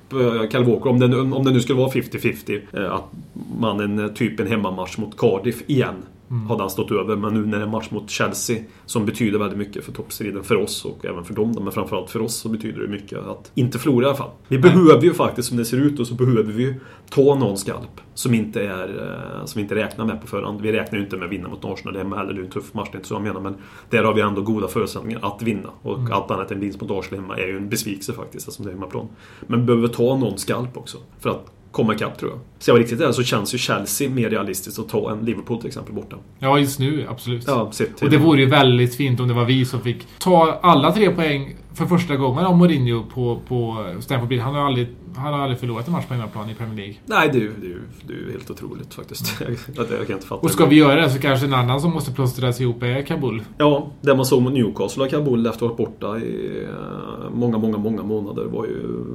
Kyle Walker, om det, om det nu skulle vara fifty-fifty. Att man en typ en hemmamatch mot Cardiff igen mm. hade han stått över. Men nu när det är en match mot Chelsea som betyder väldigt mycket för toppstriden för oss och även för dem, men framförallt för oss så betyder det mycket att inte förlora i alla fall. Vi Nej. behöver ju faktiskt, som det ser ut, och så behöver vi ju ta någon skalp som inte är som inte räknar med på förhand. Vi räknar ju inte med att vinna mot Arsenal hemma heller, det är en tuff match, det är inte så jag menar, men där har vi ändå goda förutsättningar att vinna, och mm. allt annat än vinst mot Arsenal hemma är ju en besvikelse faktiskt, som det är hemmaplan. Men vi behöver ta någon skalp också för att komma ikapp, tror jag. Så jag var riktigt där, så känns ju Chelsea mer realistiskt att ta en Liverpool till exempel borta. Ja, just nu, absolut. Ja, och det vore ju väldigt fint om det var vi som fick ta alla tre poäng för första gången av Mourinho på, på Stamford Bridge. Han har aldrig, han har aldrig förlorat en match på hemmaplan i Premier League. Nej, det är ju, det är ju, det är ju helt otroligt faktiskt. Mm. jag, jag kan inte fatta. Och ska det. vi göra det så kanske en annan som måste plåstras ihop är Kabul. Ja, det man såg mot Newcastle och Kabul efter att ha varit borta i många, många, många månader var ju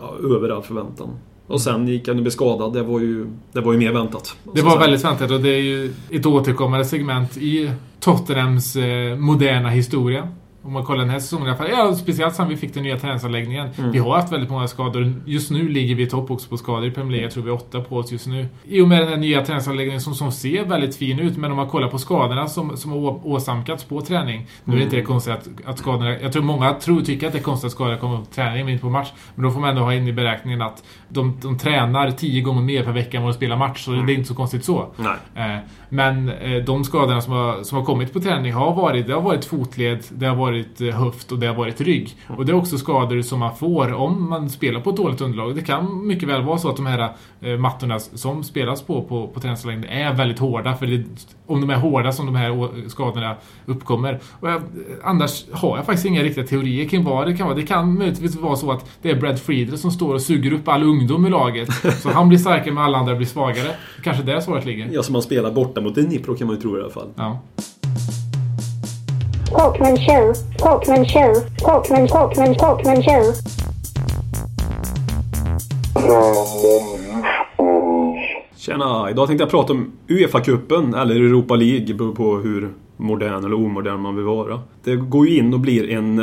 ja, överallt förväntan. Och sen gick han och blev skadad. Det var ju, det var ju mer väntat. Det var väldigt väntat, och det är ju ett återkommande segment i Tottenhams eh, moderna historia. Om man kollar den här säsongen i alla fall. Ja, speciellt sen vi fick den nya träningsanläggningen. Mm. Vi har haft väldigt många skador. Just nu ligger vi i topp också på skador i Premier League. Jag tror vi är åtta på oss just nu. I och med den här nya träningsanläggningen som, som ser väldigt fin ut. Men om man kollar på skadorna som, som å, åsamkats på träning. Nu är det inte det konstigt att, att skadorna... Jag tror många tror, tycker att det är konstigt att skadorna kommer på träning men inte på match. Men då får man ändå ha in i beräkningen att de, de tränar tio gånger mer per vecka än vad de spelar match. Så mm. det är inte så konstigt så. Nej. Eh, men eh, de skadorna som har, som har kommit på träning har varit... Det har varit fotled, det har varit varit höft och det har varit rygg. Och det är också skador som man får om man spelar på ett dåligt underlag. Det kan mycket väl vara så att de här eh, mattorna som spelas på på, på träningslängden är väldigt hårda, för det, om de är hårda som de här å- skadorna uppkommer. Och jag, annars har jag faktiskt inga riktiga teorier kring vad det kan vara. Det kan möjligtvis vara så att det är Brad Friedel som står och suger upp all ungdom i laget. Så han blir starkare men alla andra blir svagare. Kanske där svaret ligger. Ja, som man spelar borta mot Dnipro kan man ju tro i alla fall. Ja. Håkman show, Håkman show, Håkman, Håkman, Håkman show. Tjena, idag tänkte jag prata om UEFA-cupen eller Europa League, beroende på hur modern eller omodern man vill vara. Det går ju in och blir en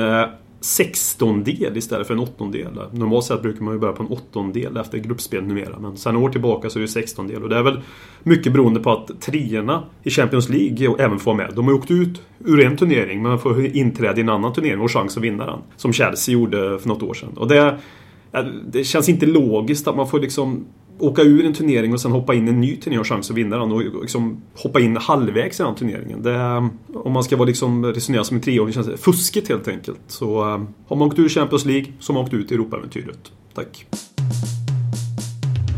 sextondel istället för en åttondel. Normalt sett brukar man ju börja på en åttondel efter gruppspel numera, men sen år tillbaka så är det sextondel, och det är väl mycket beroende på att treorna i Champions League och även får med. De har åkt ut ur en turnering men får inträde i en annan turnering och chans att vinna den, som Chelsea gjorde för något år sedan. Och det, det känns inte logiskt att man får liksom åka ur en turnering och sen hoppa in i en ny turnering och chans att vinna den, och liksom hoppa in halvvägs i den turneringen. Det, om man ska vara liksom resonera som en treåring, känns det fusket helt enkelt. Så har man åkt ur Champions League så har man åkt ut i Europa-äventyret. Tack.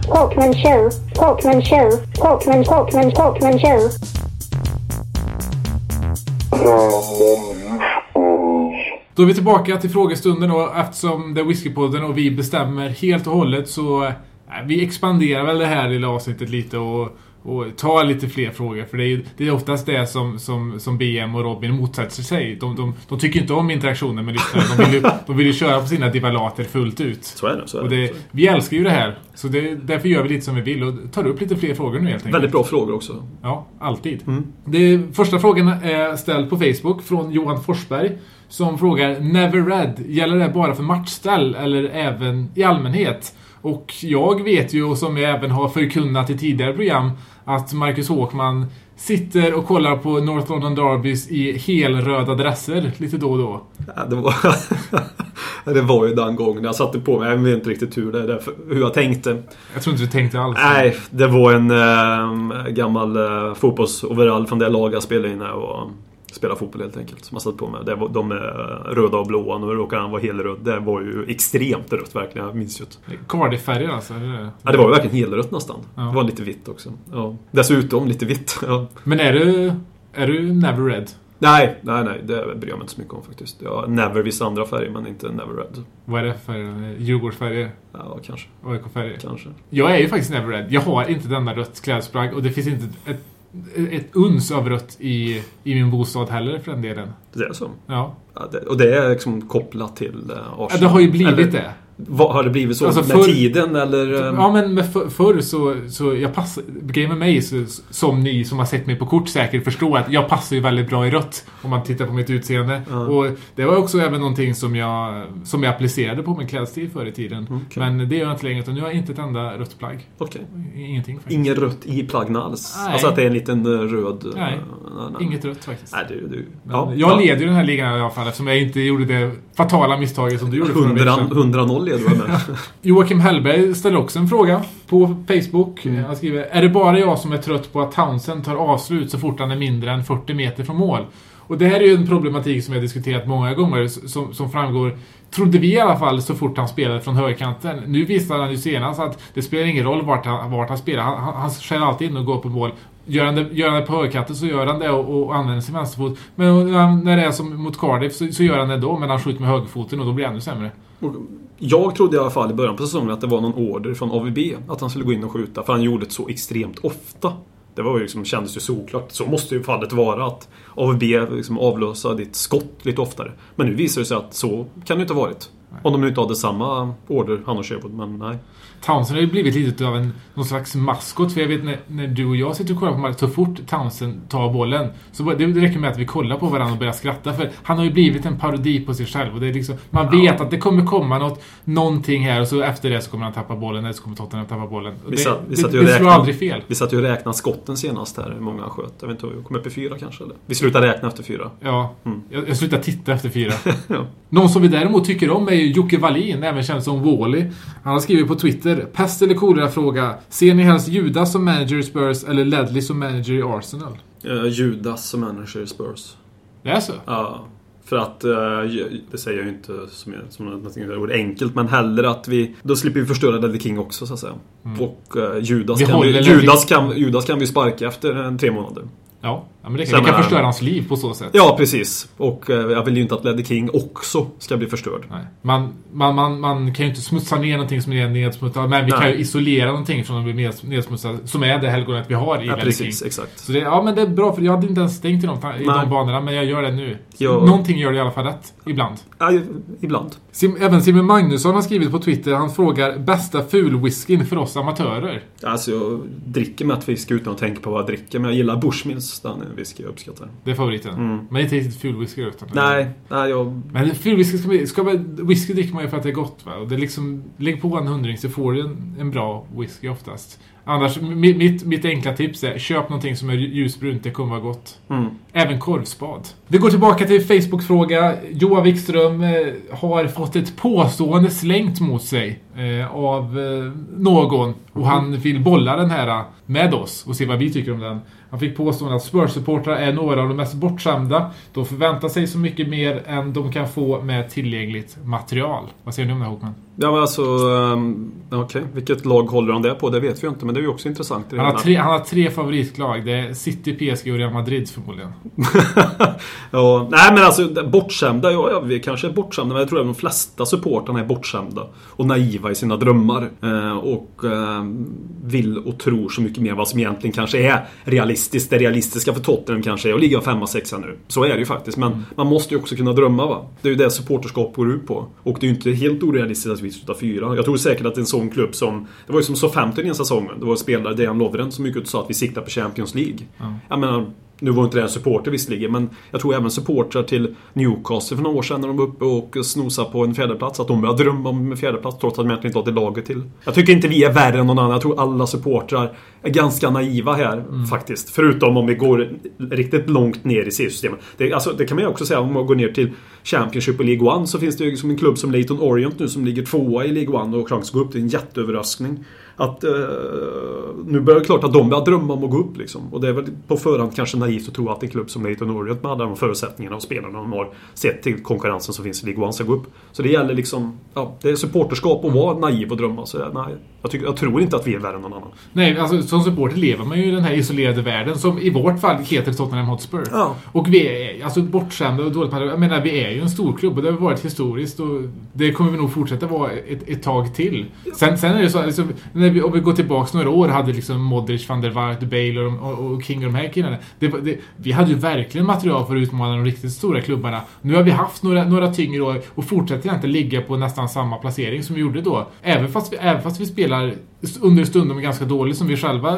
Håkman show, Håkman show, Håkman, Håkman, Håkman show. Då är vi tillbaka till frågestunden då, eftersom det är Whiskypodden och vi bestämmer helt och hållet, så vi expanderar väl det här lilla avsnittet lite och, och tar lite fler frågor. För det är, det är oftast det som, som, som B M och Robin motsätter sig. De, de, de tycker inte om interaktionen med lyssnarna. De vill ju, de vill ju köra på sina divalater fullt ut. Så är det. Så är det, och det så är det. Vi älskar ju det här. Så det, därför gör vi lite som vi vill och tar upp lite fler frågor nu helt enkelt. Väldigt bra frågor också. Ja, alltid. Mm. Det, första frågan är ställd på Facebook från Johan Forsberg, som frågar: Never Red, gäller det bara för matchställ eller även i allmänhet? Och jag vet ju, och som jag även har förkunnat i tidigare program, att Marcus Håkman sitter och kollar på North London Derbys i helröda dresser lite då och då. Ja, det, var, det var ju den gången jag satte på mig. Jag vet inte riktigt hur, det, hur jag tänkte. Jag tror inte du tänkte alls. Nej, det var en äh, gammal äh, fotbollsoverall från det lag jag spelade innan och spela fotboll helt enkelt, som man satt på med. Det var, de är röda och blåa, och råkar han vara helröd. Det var ju extremt rött, verkligen. Jag minns ju Cardiff-färger alltså. Det... Ja, det var ju verkligen helrött nästan. Ja. Det var lite vitt också. Ja. Dessutom lite vitt. Ja. Men är du, är du never red? Nej, nej, nej. Det bryr jag mig inte så mycket om faktiskt. Jag never vissa andra färger, men inte never red. Vad är det för Djurgårdsfärger? Ja, kanske. O I K-färger? Kanske. Jag är ju faktiskt never red. Jag har inte denna rött klädsplagg, och det finns inte ett ett uns av rött i, i min bostad heller för den delen. Det är så? Ja. Ja det, och det är liksom kopplat till Arsenal. Ja, det har ju blivit eller, det. Vad, har det blivit så alltså för, med tiden? Eller? Ja, men med för, förr så, så jag passar, med mig så, som ni som har sett mig på kort säkert förstår att jag passar ju väldigt bra i rött om man tittar på mitt utseende. Mm. Och det var också även någonting som jag, som jag applicerade på min klädstil förr i tiden. Okay. Men det är jag inte längre, utan nu har jag inte ett enda rött plagg. Okay. Ingenting faktiskt. Ingen rött i plaggen alls? Nej. Alltså att det är en liten röd... Nej, nej, nej. Inget rött faktiskt. Nej, du, du. Ja, jag ja. leder ju den här ligan i alla fall, eftersom jag inte gjorde det fatala misstaget som du gjorde hundra noll leder jag med. Joakim Hellberg ställer också en fråga på Facebook. Mm. Han skriver: är det bara jag som är trött på att Townsend tar avslut så fort han är mindre än fyrtio meter från mål? Och det här är ju en problematik som jag diskuterat många gånger, som, som framgår, trodde vi i alla fall, så fort han spelade från högerkanten. Nu visste han ju senast att det spelar ingen roll vart han, vart han spelar. Han, han, han skär alltid in och går på mål. Gör han det, gör han det på högerkanten så gör han det och, och använder sin vänsterfot. Men när det är som mot Cardiff så, så gör han det då, men han skjuter med högerfoten och då blir han ännu sämre. Jag trodde i alla fall i början på säsongen att det var någon order från A V B att han skulle gå in och skjuta, för han gjorde det så extremt ofta. Det var ju liksom, kändes ju såklart. Så måste ju fallet vara att A V B liksom avlösa ditt skott lite oftare. Men nu visar det sig att så kan det inte ha varit. Nej. Om de inte hade samma order, han och Sherwood, men nej. Townsend har ju blivit lite av en, någon slags maskot. För jag vet när, när du och jag sitter och kollar på matchen, så fort Townsend tar bollen så det, det räcker med att vi kollar på varandra och börjar skratta. För han har ju blivit en parodi på sig själv. Och det är liksom, man vet ja. att det kommer komma något, någonting här, och så efter det så kommer han tappa bollen, eller så kommer Tottenham tappa bollen. Och vi satt, det vi satt det, det räkna, aldrig fel. Vi satt ju och räknade skotten senast här, hur många sköt. Jag vet inte, vi kom upp i fyra kanske eller? Vi slutade räkna efter fyra. Ja, mm. jag, jag slutade titta efter fyra. Ja. Någon som vi däremot tycker om är ju Jocke Wallin, även känd som Wally. Han har skrivit på Twitter: pest eller kolera fråga, ser ni helst Judas som manager i Spurs eller Ledley som manager i Arsenal? Uh, Judas som manager i Spurs. Det är så? Ja, för att uh, det säger jag ju inte som, som något enkelt, men hellre att vi, då slipper vi förstöra Ledley King också så att säga. Mm. Och uh, Judas, vi kan vi, Judas, kan, Judas kan vi sparka efter uh, tre månader. Ja, men det kan, det kan är, förstöra hans liv på så sätt. Ja, precis. Och eh, jag vill ju inte att Ledley King också ska bli förstörd. Nej. Man, man, man, man kan ju inte smutsa ner någonting som är nedsmutsat, men vi Nej. kan ju isolera någonting från att bli nedsmutsat, som är det helgonet vi har i ja, Ledley King. Exakt. Så det, ja, men det är bra, för jag hade inte ens tänkt i de, i de banorna, men jag gör det nu. Jag... Någonting gör det i alla fall rätt, ibland. Ja, ibland. Sim, även Simon Magnusson har skrivit på Twitter, han frågar: bästa fulwhiskyn för oss amatörer? Alltså, jag dricker med att fisk utan att tänka på vad jag dricker, men jag gillar Bushmills. Den är en whisky jag uppskattar. Det är favoriten. Mm. Men inte riktigt ful whisky utan. Nej, nej jag... Men ful whisky ska man, ska man, whisky dricker man ju för att det är gott, va? Och det är liksom, lägg på en hundring så får du en, en bra whisky oftast. Annars, mitt, mitt enkla tips är köp någonting som är ljusbrunt, det kommer vara gott. Mm. Även korvspad. Vi går tillbaka till Facebook-fråga. Joa Wikström eh, har fått ett påstående slängt mot sig eh, av eh, någon. Och han vill bolla den här med oss och se vad vi tycker om den. Han fick påstående att Spurs-supportrar är några av de mest bortskämda. De förväntar sig så mycket mer än de kan få med tillgängligt material. Vad säger ni om det, Håkman? Ja, men alltså, um, okej. Okay. Vilket lag håller han det på? Det vet vi inte, men det är ju också intressant. Han har, tre, han har tre favoritlag. Det är City, P S G och Real Madrid förmodligen. Ja, nej men alltså, bortskämda. Ja, ja, vi kanske är bortskämda, men jag tror att de flesta supportarna är bortskämda. Och naiva i sina drömmar. Eh, och eh, vill och tror så mycket mer vad som egentligen kanske är realistiskt. Det realistiska för Tottenham kanske är att ligga femma, sexa nu. Så är det ju faktiskt. Men mm. man måste ju också kunna drömma, va? Det är ju det supporterskap går ut på. Och det är ju inte helt orealistiskt att vi slutar fyra. Jag tror säkert att en sån klubb som... Det var ju som så femton i en säsong. Det var spelare Dejan Lovren som gick ut och sa att vi siktar på Champions League. Mm. Jag menar... Nu var inte det en supporter visserligen, men jag tror även supportrar till Newcastle för några år sedan när de var uppe och snosade på en fjärdeplats, att de började drömma om en fjärdeplats trots att de egentligen inte hade laget till. Jag tycker inte vi är värre än någon annan. Jag tror alla supportrar är ganska naiva här mm. faktiskt. Förutom om vi går riktigt långt ner i C-systemet. Det, alltså, det kan man ju också säga om man går ner till Championship och League ett, så finns det ju som en klubb som Leyton Orient nu som ligger tvåa i League ett och chans att gå upp. Det är en jätteöverraskning. Att, eh, nu börjar det klart att de börjar drömma om att gå upp liksom. Och det är väl på förhand kanske naivt att tro att en klubb som Leyton Orient med alla de förutsättningarna och spelarna de har sett till konkurrensen som finns i League ett ska gå upp. Så det gäller liksom, ja, det är supporterskap att vara naiv och drömma. Så nej, jag, tycker, jag tror inte att vi är värre än någon annan. Nej, alltså, som supporter lever man ju i den här isolerade världen som i vårt fall heter Tottenham Hotspur. Ja. Och vi är alltså bortskämda och dåligt. Jag menar, vi är ju en stor klubb och det har varit historiskt och det kommer vi nog fortsätta vara ett, ett tag till. Sen, sen är det så liksom, när vi, om vi går tillbaka några år hade liksom Modric, van der Vaart, Bale och, de, och, och King och de här killarna. Det, det, vi hade ju verkligen material för att utmana de riktigt stora klubbarna. Nu har vi haft några, några tyngre år och fortsätter inte ligga på nästan samma placering som vi gjorde då. Även fast vi, även fast vi spelar under stundom ganska dåligt som vi själva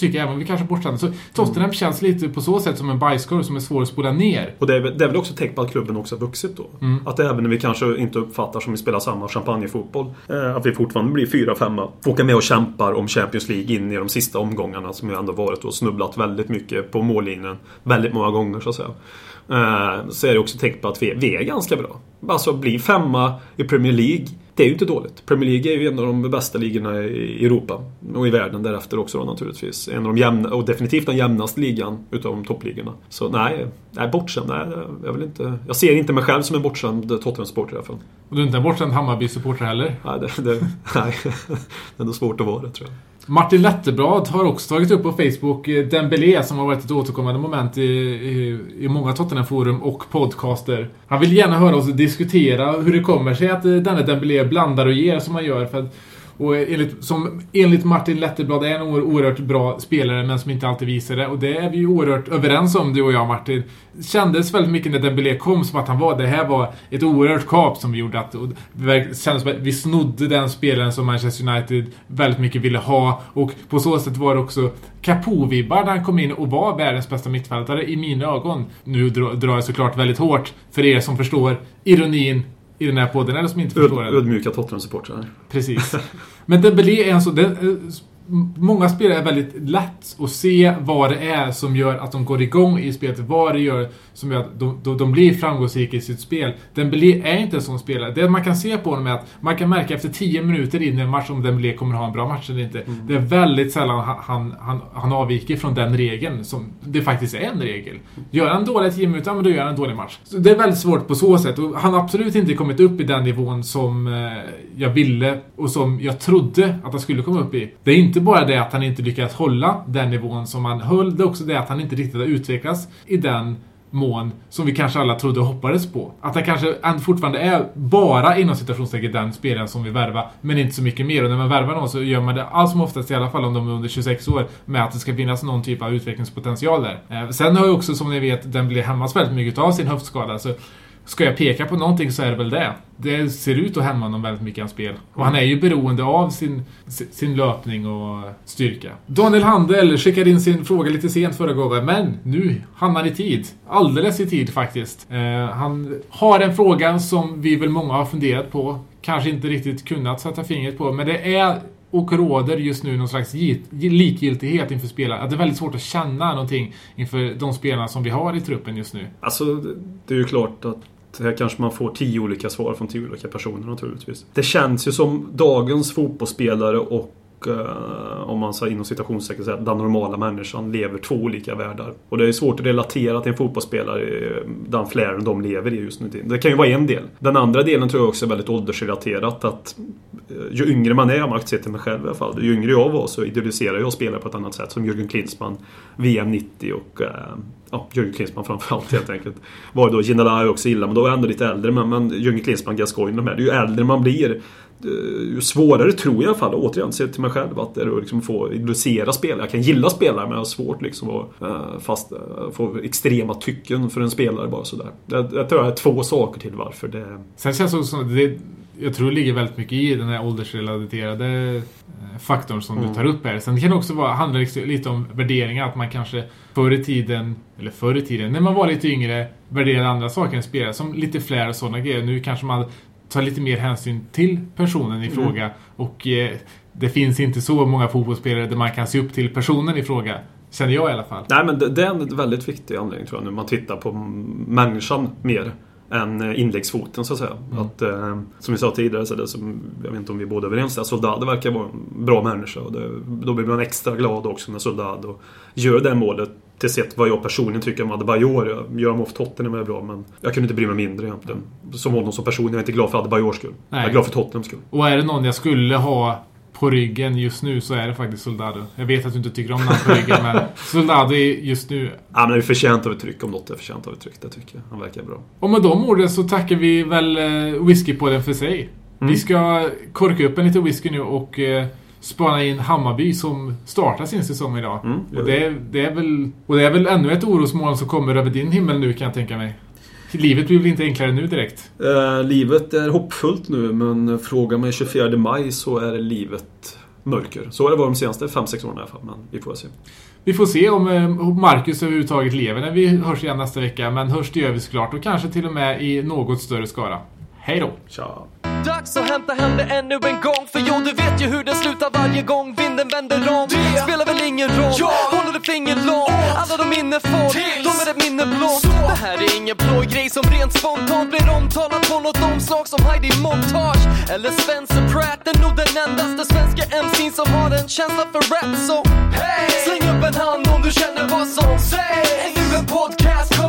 tycker, även om vi kanske bortstånd. Så Tottenham mm. känns lite på så sätt som en bajskorv som är svår att spola ner. Och det är, det är väl också tecken på att klubben också har vuxit då. Mm. Att även när vi kanske inte uppfattar som vi spelar samma champagnefotboll, eh, att vi fortfarande blir fyra femma. Åka med och kämpar om Champions League in i de sista omgångarna som ju ändå varit och snubblat väldigt mycket på mållinjen. Väldigt många gånger så att säga. Eh, så är det också tecken på att vi, vi är ganska bra. Alltså bli femma i Premier League. Det är ju inte dåligt. Premier League är ju en av de bästa ligorna i Europa och i världen därefter också då, naturligtvis. En av de jämna, och definitivt den jämnaste ligan utav de toppligorna. Så nej, nej bortsänd. Nej, jag vill inte. Jag ser inte mig själv som en bortsänd Tottenham-supporter i alla fall. Och du är inte en bortsänd Hammarby-supporter heller? Nej, det, det, nej. Det är nog svårt att vara det, tror jag. Martin Lettebrad har också tagit upp på Facebook Dembele som har varit ett återkommande moment i, i, i många Tottenham-forum och podcaster. Han vill gärna höra oss diskutera hur det kommer sig att denna Dembele blandar och ger som han gör. För att, och enligt, som, enligt Martin Lettebrad är en oerhört bra spelare men som inte alltid visar det. Och det är vi ju oerhört överens om, du och jag, Martin. Kändes väldigt mycket när Dembele kom som att han var, det här var ett oerhört kap som vi gjorde att, och det kändes att vi snodde den spelaren som Manchester United väldigt mycket ville ha, och på så sätt var det också Capo-vibbar när han kom in och var världens bästa mittfältare i mina ögon. Nu drar jag såklart väldigt hårt för er som förstår ironin i den här podden eller som inte förstår den. Ödmjuka Tottenham-supportrar. Precis. Men Dembele är en sån... Många spelare är väldigt lätt att se vad det är som gör att de går igång i spelet. Vad det gör som gör att de, de, de blir framgångsrika i sitt spel. Dembele är inte en sån spelare. Det man kan se på honom är att man kan märka efter tio minuter in i en match om Dembele kommer ha en bra match eller inte. Mm. Det är väldigt sällan han, han, han, han avviker från den regeln som det faktiskt är en regel. Gör han dåligt tio minuter, men då gör han en dålig match. Så det är väldigt svårt på så sätt. Och han har absolut inte kommit upp i den nivån som jag ville och som jag trodde att han skulle komma upp i. Det är inte bara det att han inte lyckats hålla den nivån som han höll, det är också det att han inte riktigt har utvecklats i den mån som vi kanske alla trodde och hoppades på. Att han kanske fortfarande är bara inom situationstecken den spelaren som vi värvar, men inte så mycket mer. Och när man värvar någon så gör man det allt som oftast, i alla fall om de är under tjugosex år, med att det ska finnas någon typ av utvecklingspotential där. Sen har ju också, som ni vet, den blir hämmas väldigt mycket av sin höftskada, så ska jag peka på någonting så är det väl det. Det ser ut att hämma honom väldigt mycket i hans spel. Och han är ju beroende av sin, sin löpning och styrka. Daniel Handel skickade in sin fråga lite sent förra gången, men nu hamnar han i tid. Alldeles i tid faktiskt. Eh, han har en fråga som vi väl många har funderat på. Kanske inte riktigt kunnat sätta fingret på, men det är och råder just nu någon slags likgiltighet inför spelare. Att det är väldigt svårt att känna någonting inför de spelarna som vi har i truppen just nu. Alltså det är ju klart att här kanske man får tio olika svar från tio olika personer naturligtvis. Det känns ju som dagens fotbollsspelare och eh, om man säger inom citationssäkert säga den normala människan lever två olika världar. Och det är svårt att relatera till en fotbollsspelare den flären de lever i just nu. Det kan ju vara en del. Den andra delen tror jag också är väldigt åldersrelaterat, att ju yngre man är, jag har makt sett till mig själv i alla fall, ju yngre jag var så idealiserar jag spelare på ett annat sätt, som Jürgen Klinsmann, V M nittio och eh, ja, Jürgen Klinsmann framförallt helt enkelt. Var då Gennalai också illa, men då är ändå lite äldre, men, men Jürgen Klinsmann, Gascoigne, de här, ju äldre man blir ju svårare tror jag i alla fall, återigen sett till mig själv, att det är att liksom få idealisera spelare. Jag kan gilla spelare, men jag har svårt liksom att eh, fast, få extrema tycken för en spelare bara sådär. Jag, jag tror jag är två saker till varför det... Sen känns det också som det... Jag tror det ligger väldigt mycket i den här åldersrelaterade faktorn som mm. du tar upp här. Sen kan det också vara, handla lite om värderingar. Att man kanske förr i tiden, eller förr i tiden, när man var lite yngre, värderade andra saker än spelare. Som lite fler och sådana grejer. Nu kanske man tar lite mer hänsyn till personen i fråga. Mm. Och eh, det finns inte så många fotbollsspelare där man kan se upp till personen i fråga. Känner jag i alla fall. Nej, men det, det är en väldigt viktig anledning tror jag. När man tittar på människan mer än inläggsfoten så att säga. Mm. Att, eh, som vi sa tidigare, så det som, jag vet inte om vi är båda överens, att Soldado verkar vara en bra människa. Och det, då blir man extra glad också när Soldado gör det målet. Till sett vad jag personligen tycker om Adebayor. Jag gör mig ofta Tottenham är bra, men jag kunde inte bry mig mindre egentligen. Som honom som person, jag är inte glad för Adebayors skull. Nej. Jag är glad för Tottenhams skull. Och är det någon jag skulle ha på ryggen just nu så är det faktiskt Soldado. Jag vet att du inte tycker om någon på ryggen, men Soldado är just nu... Ja, men vi förtjänt av ett tryck om något. Jag förtjänt av ett tryck, det tycker jag. Han verkar bra. Och med de orden så tackar vi väl whiskypodden för sig. Mm. Vi ska korka upp en liten whisky nu och eh, spana in Hammarby som startar sin säsong idag. Mm, och, det är, det är väl, och det är väl ännu ett orosmoln som kommer över din himmel nu, kan jag tänka mig. Livet blir väl inte enklare nu direkt? Eh, livet är hoppfullt nu, men frågar man tjugofjärde maj så är livet mörker. Så har det varit de senaste fem sex åren i alla fall, men vi får se. Vi får se om Marcus överhuvudtaget lever när vi hörs igen nästa vecka, men hörs det gör vi såklart och kanske till och med i något större skara. Hej då! Tja! Dags att hämta hem det ännu en gång. För jo, du vet ju hur det slutar varje gång vinden vänder om. Det spelar väl ingen roll, ja. Håller du finger långt. Alla de minne får, tills de är ett minne blått. Det här är ingen blå grej som rent spontant blir omtalat på något omslag som Heidi Montage eller Spencer Pratt. Det är nog den endaste svenska M C:n som har en känsla för rap. Så hey, släng upp en hand om du känner vad som sägs. Är nu en podcast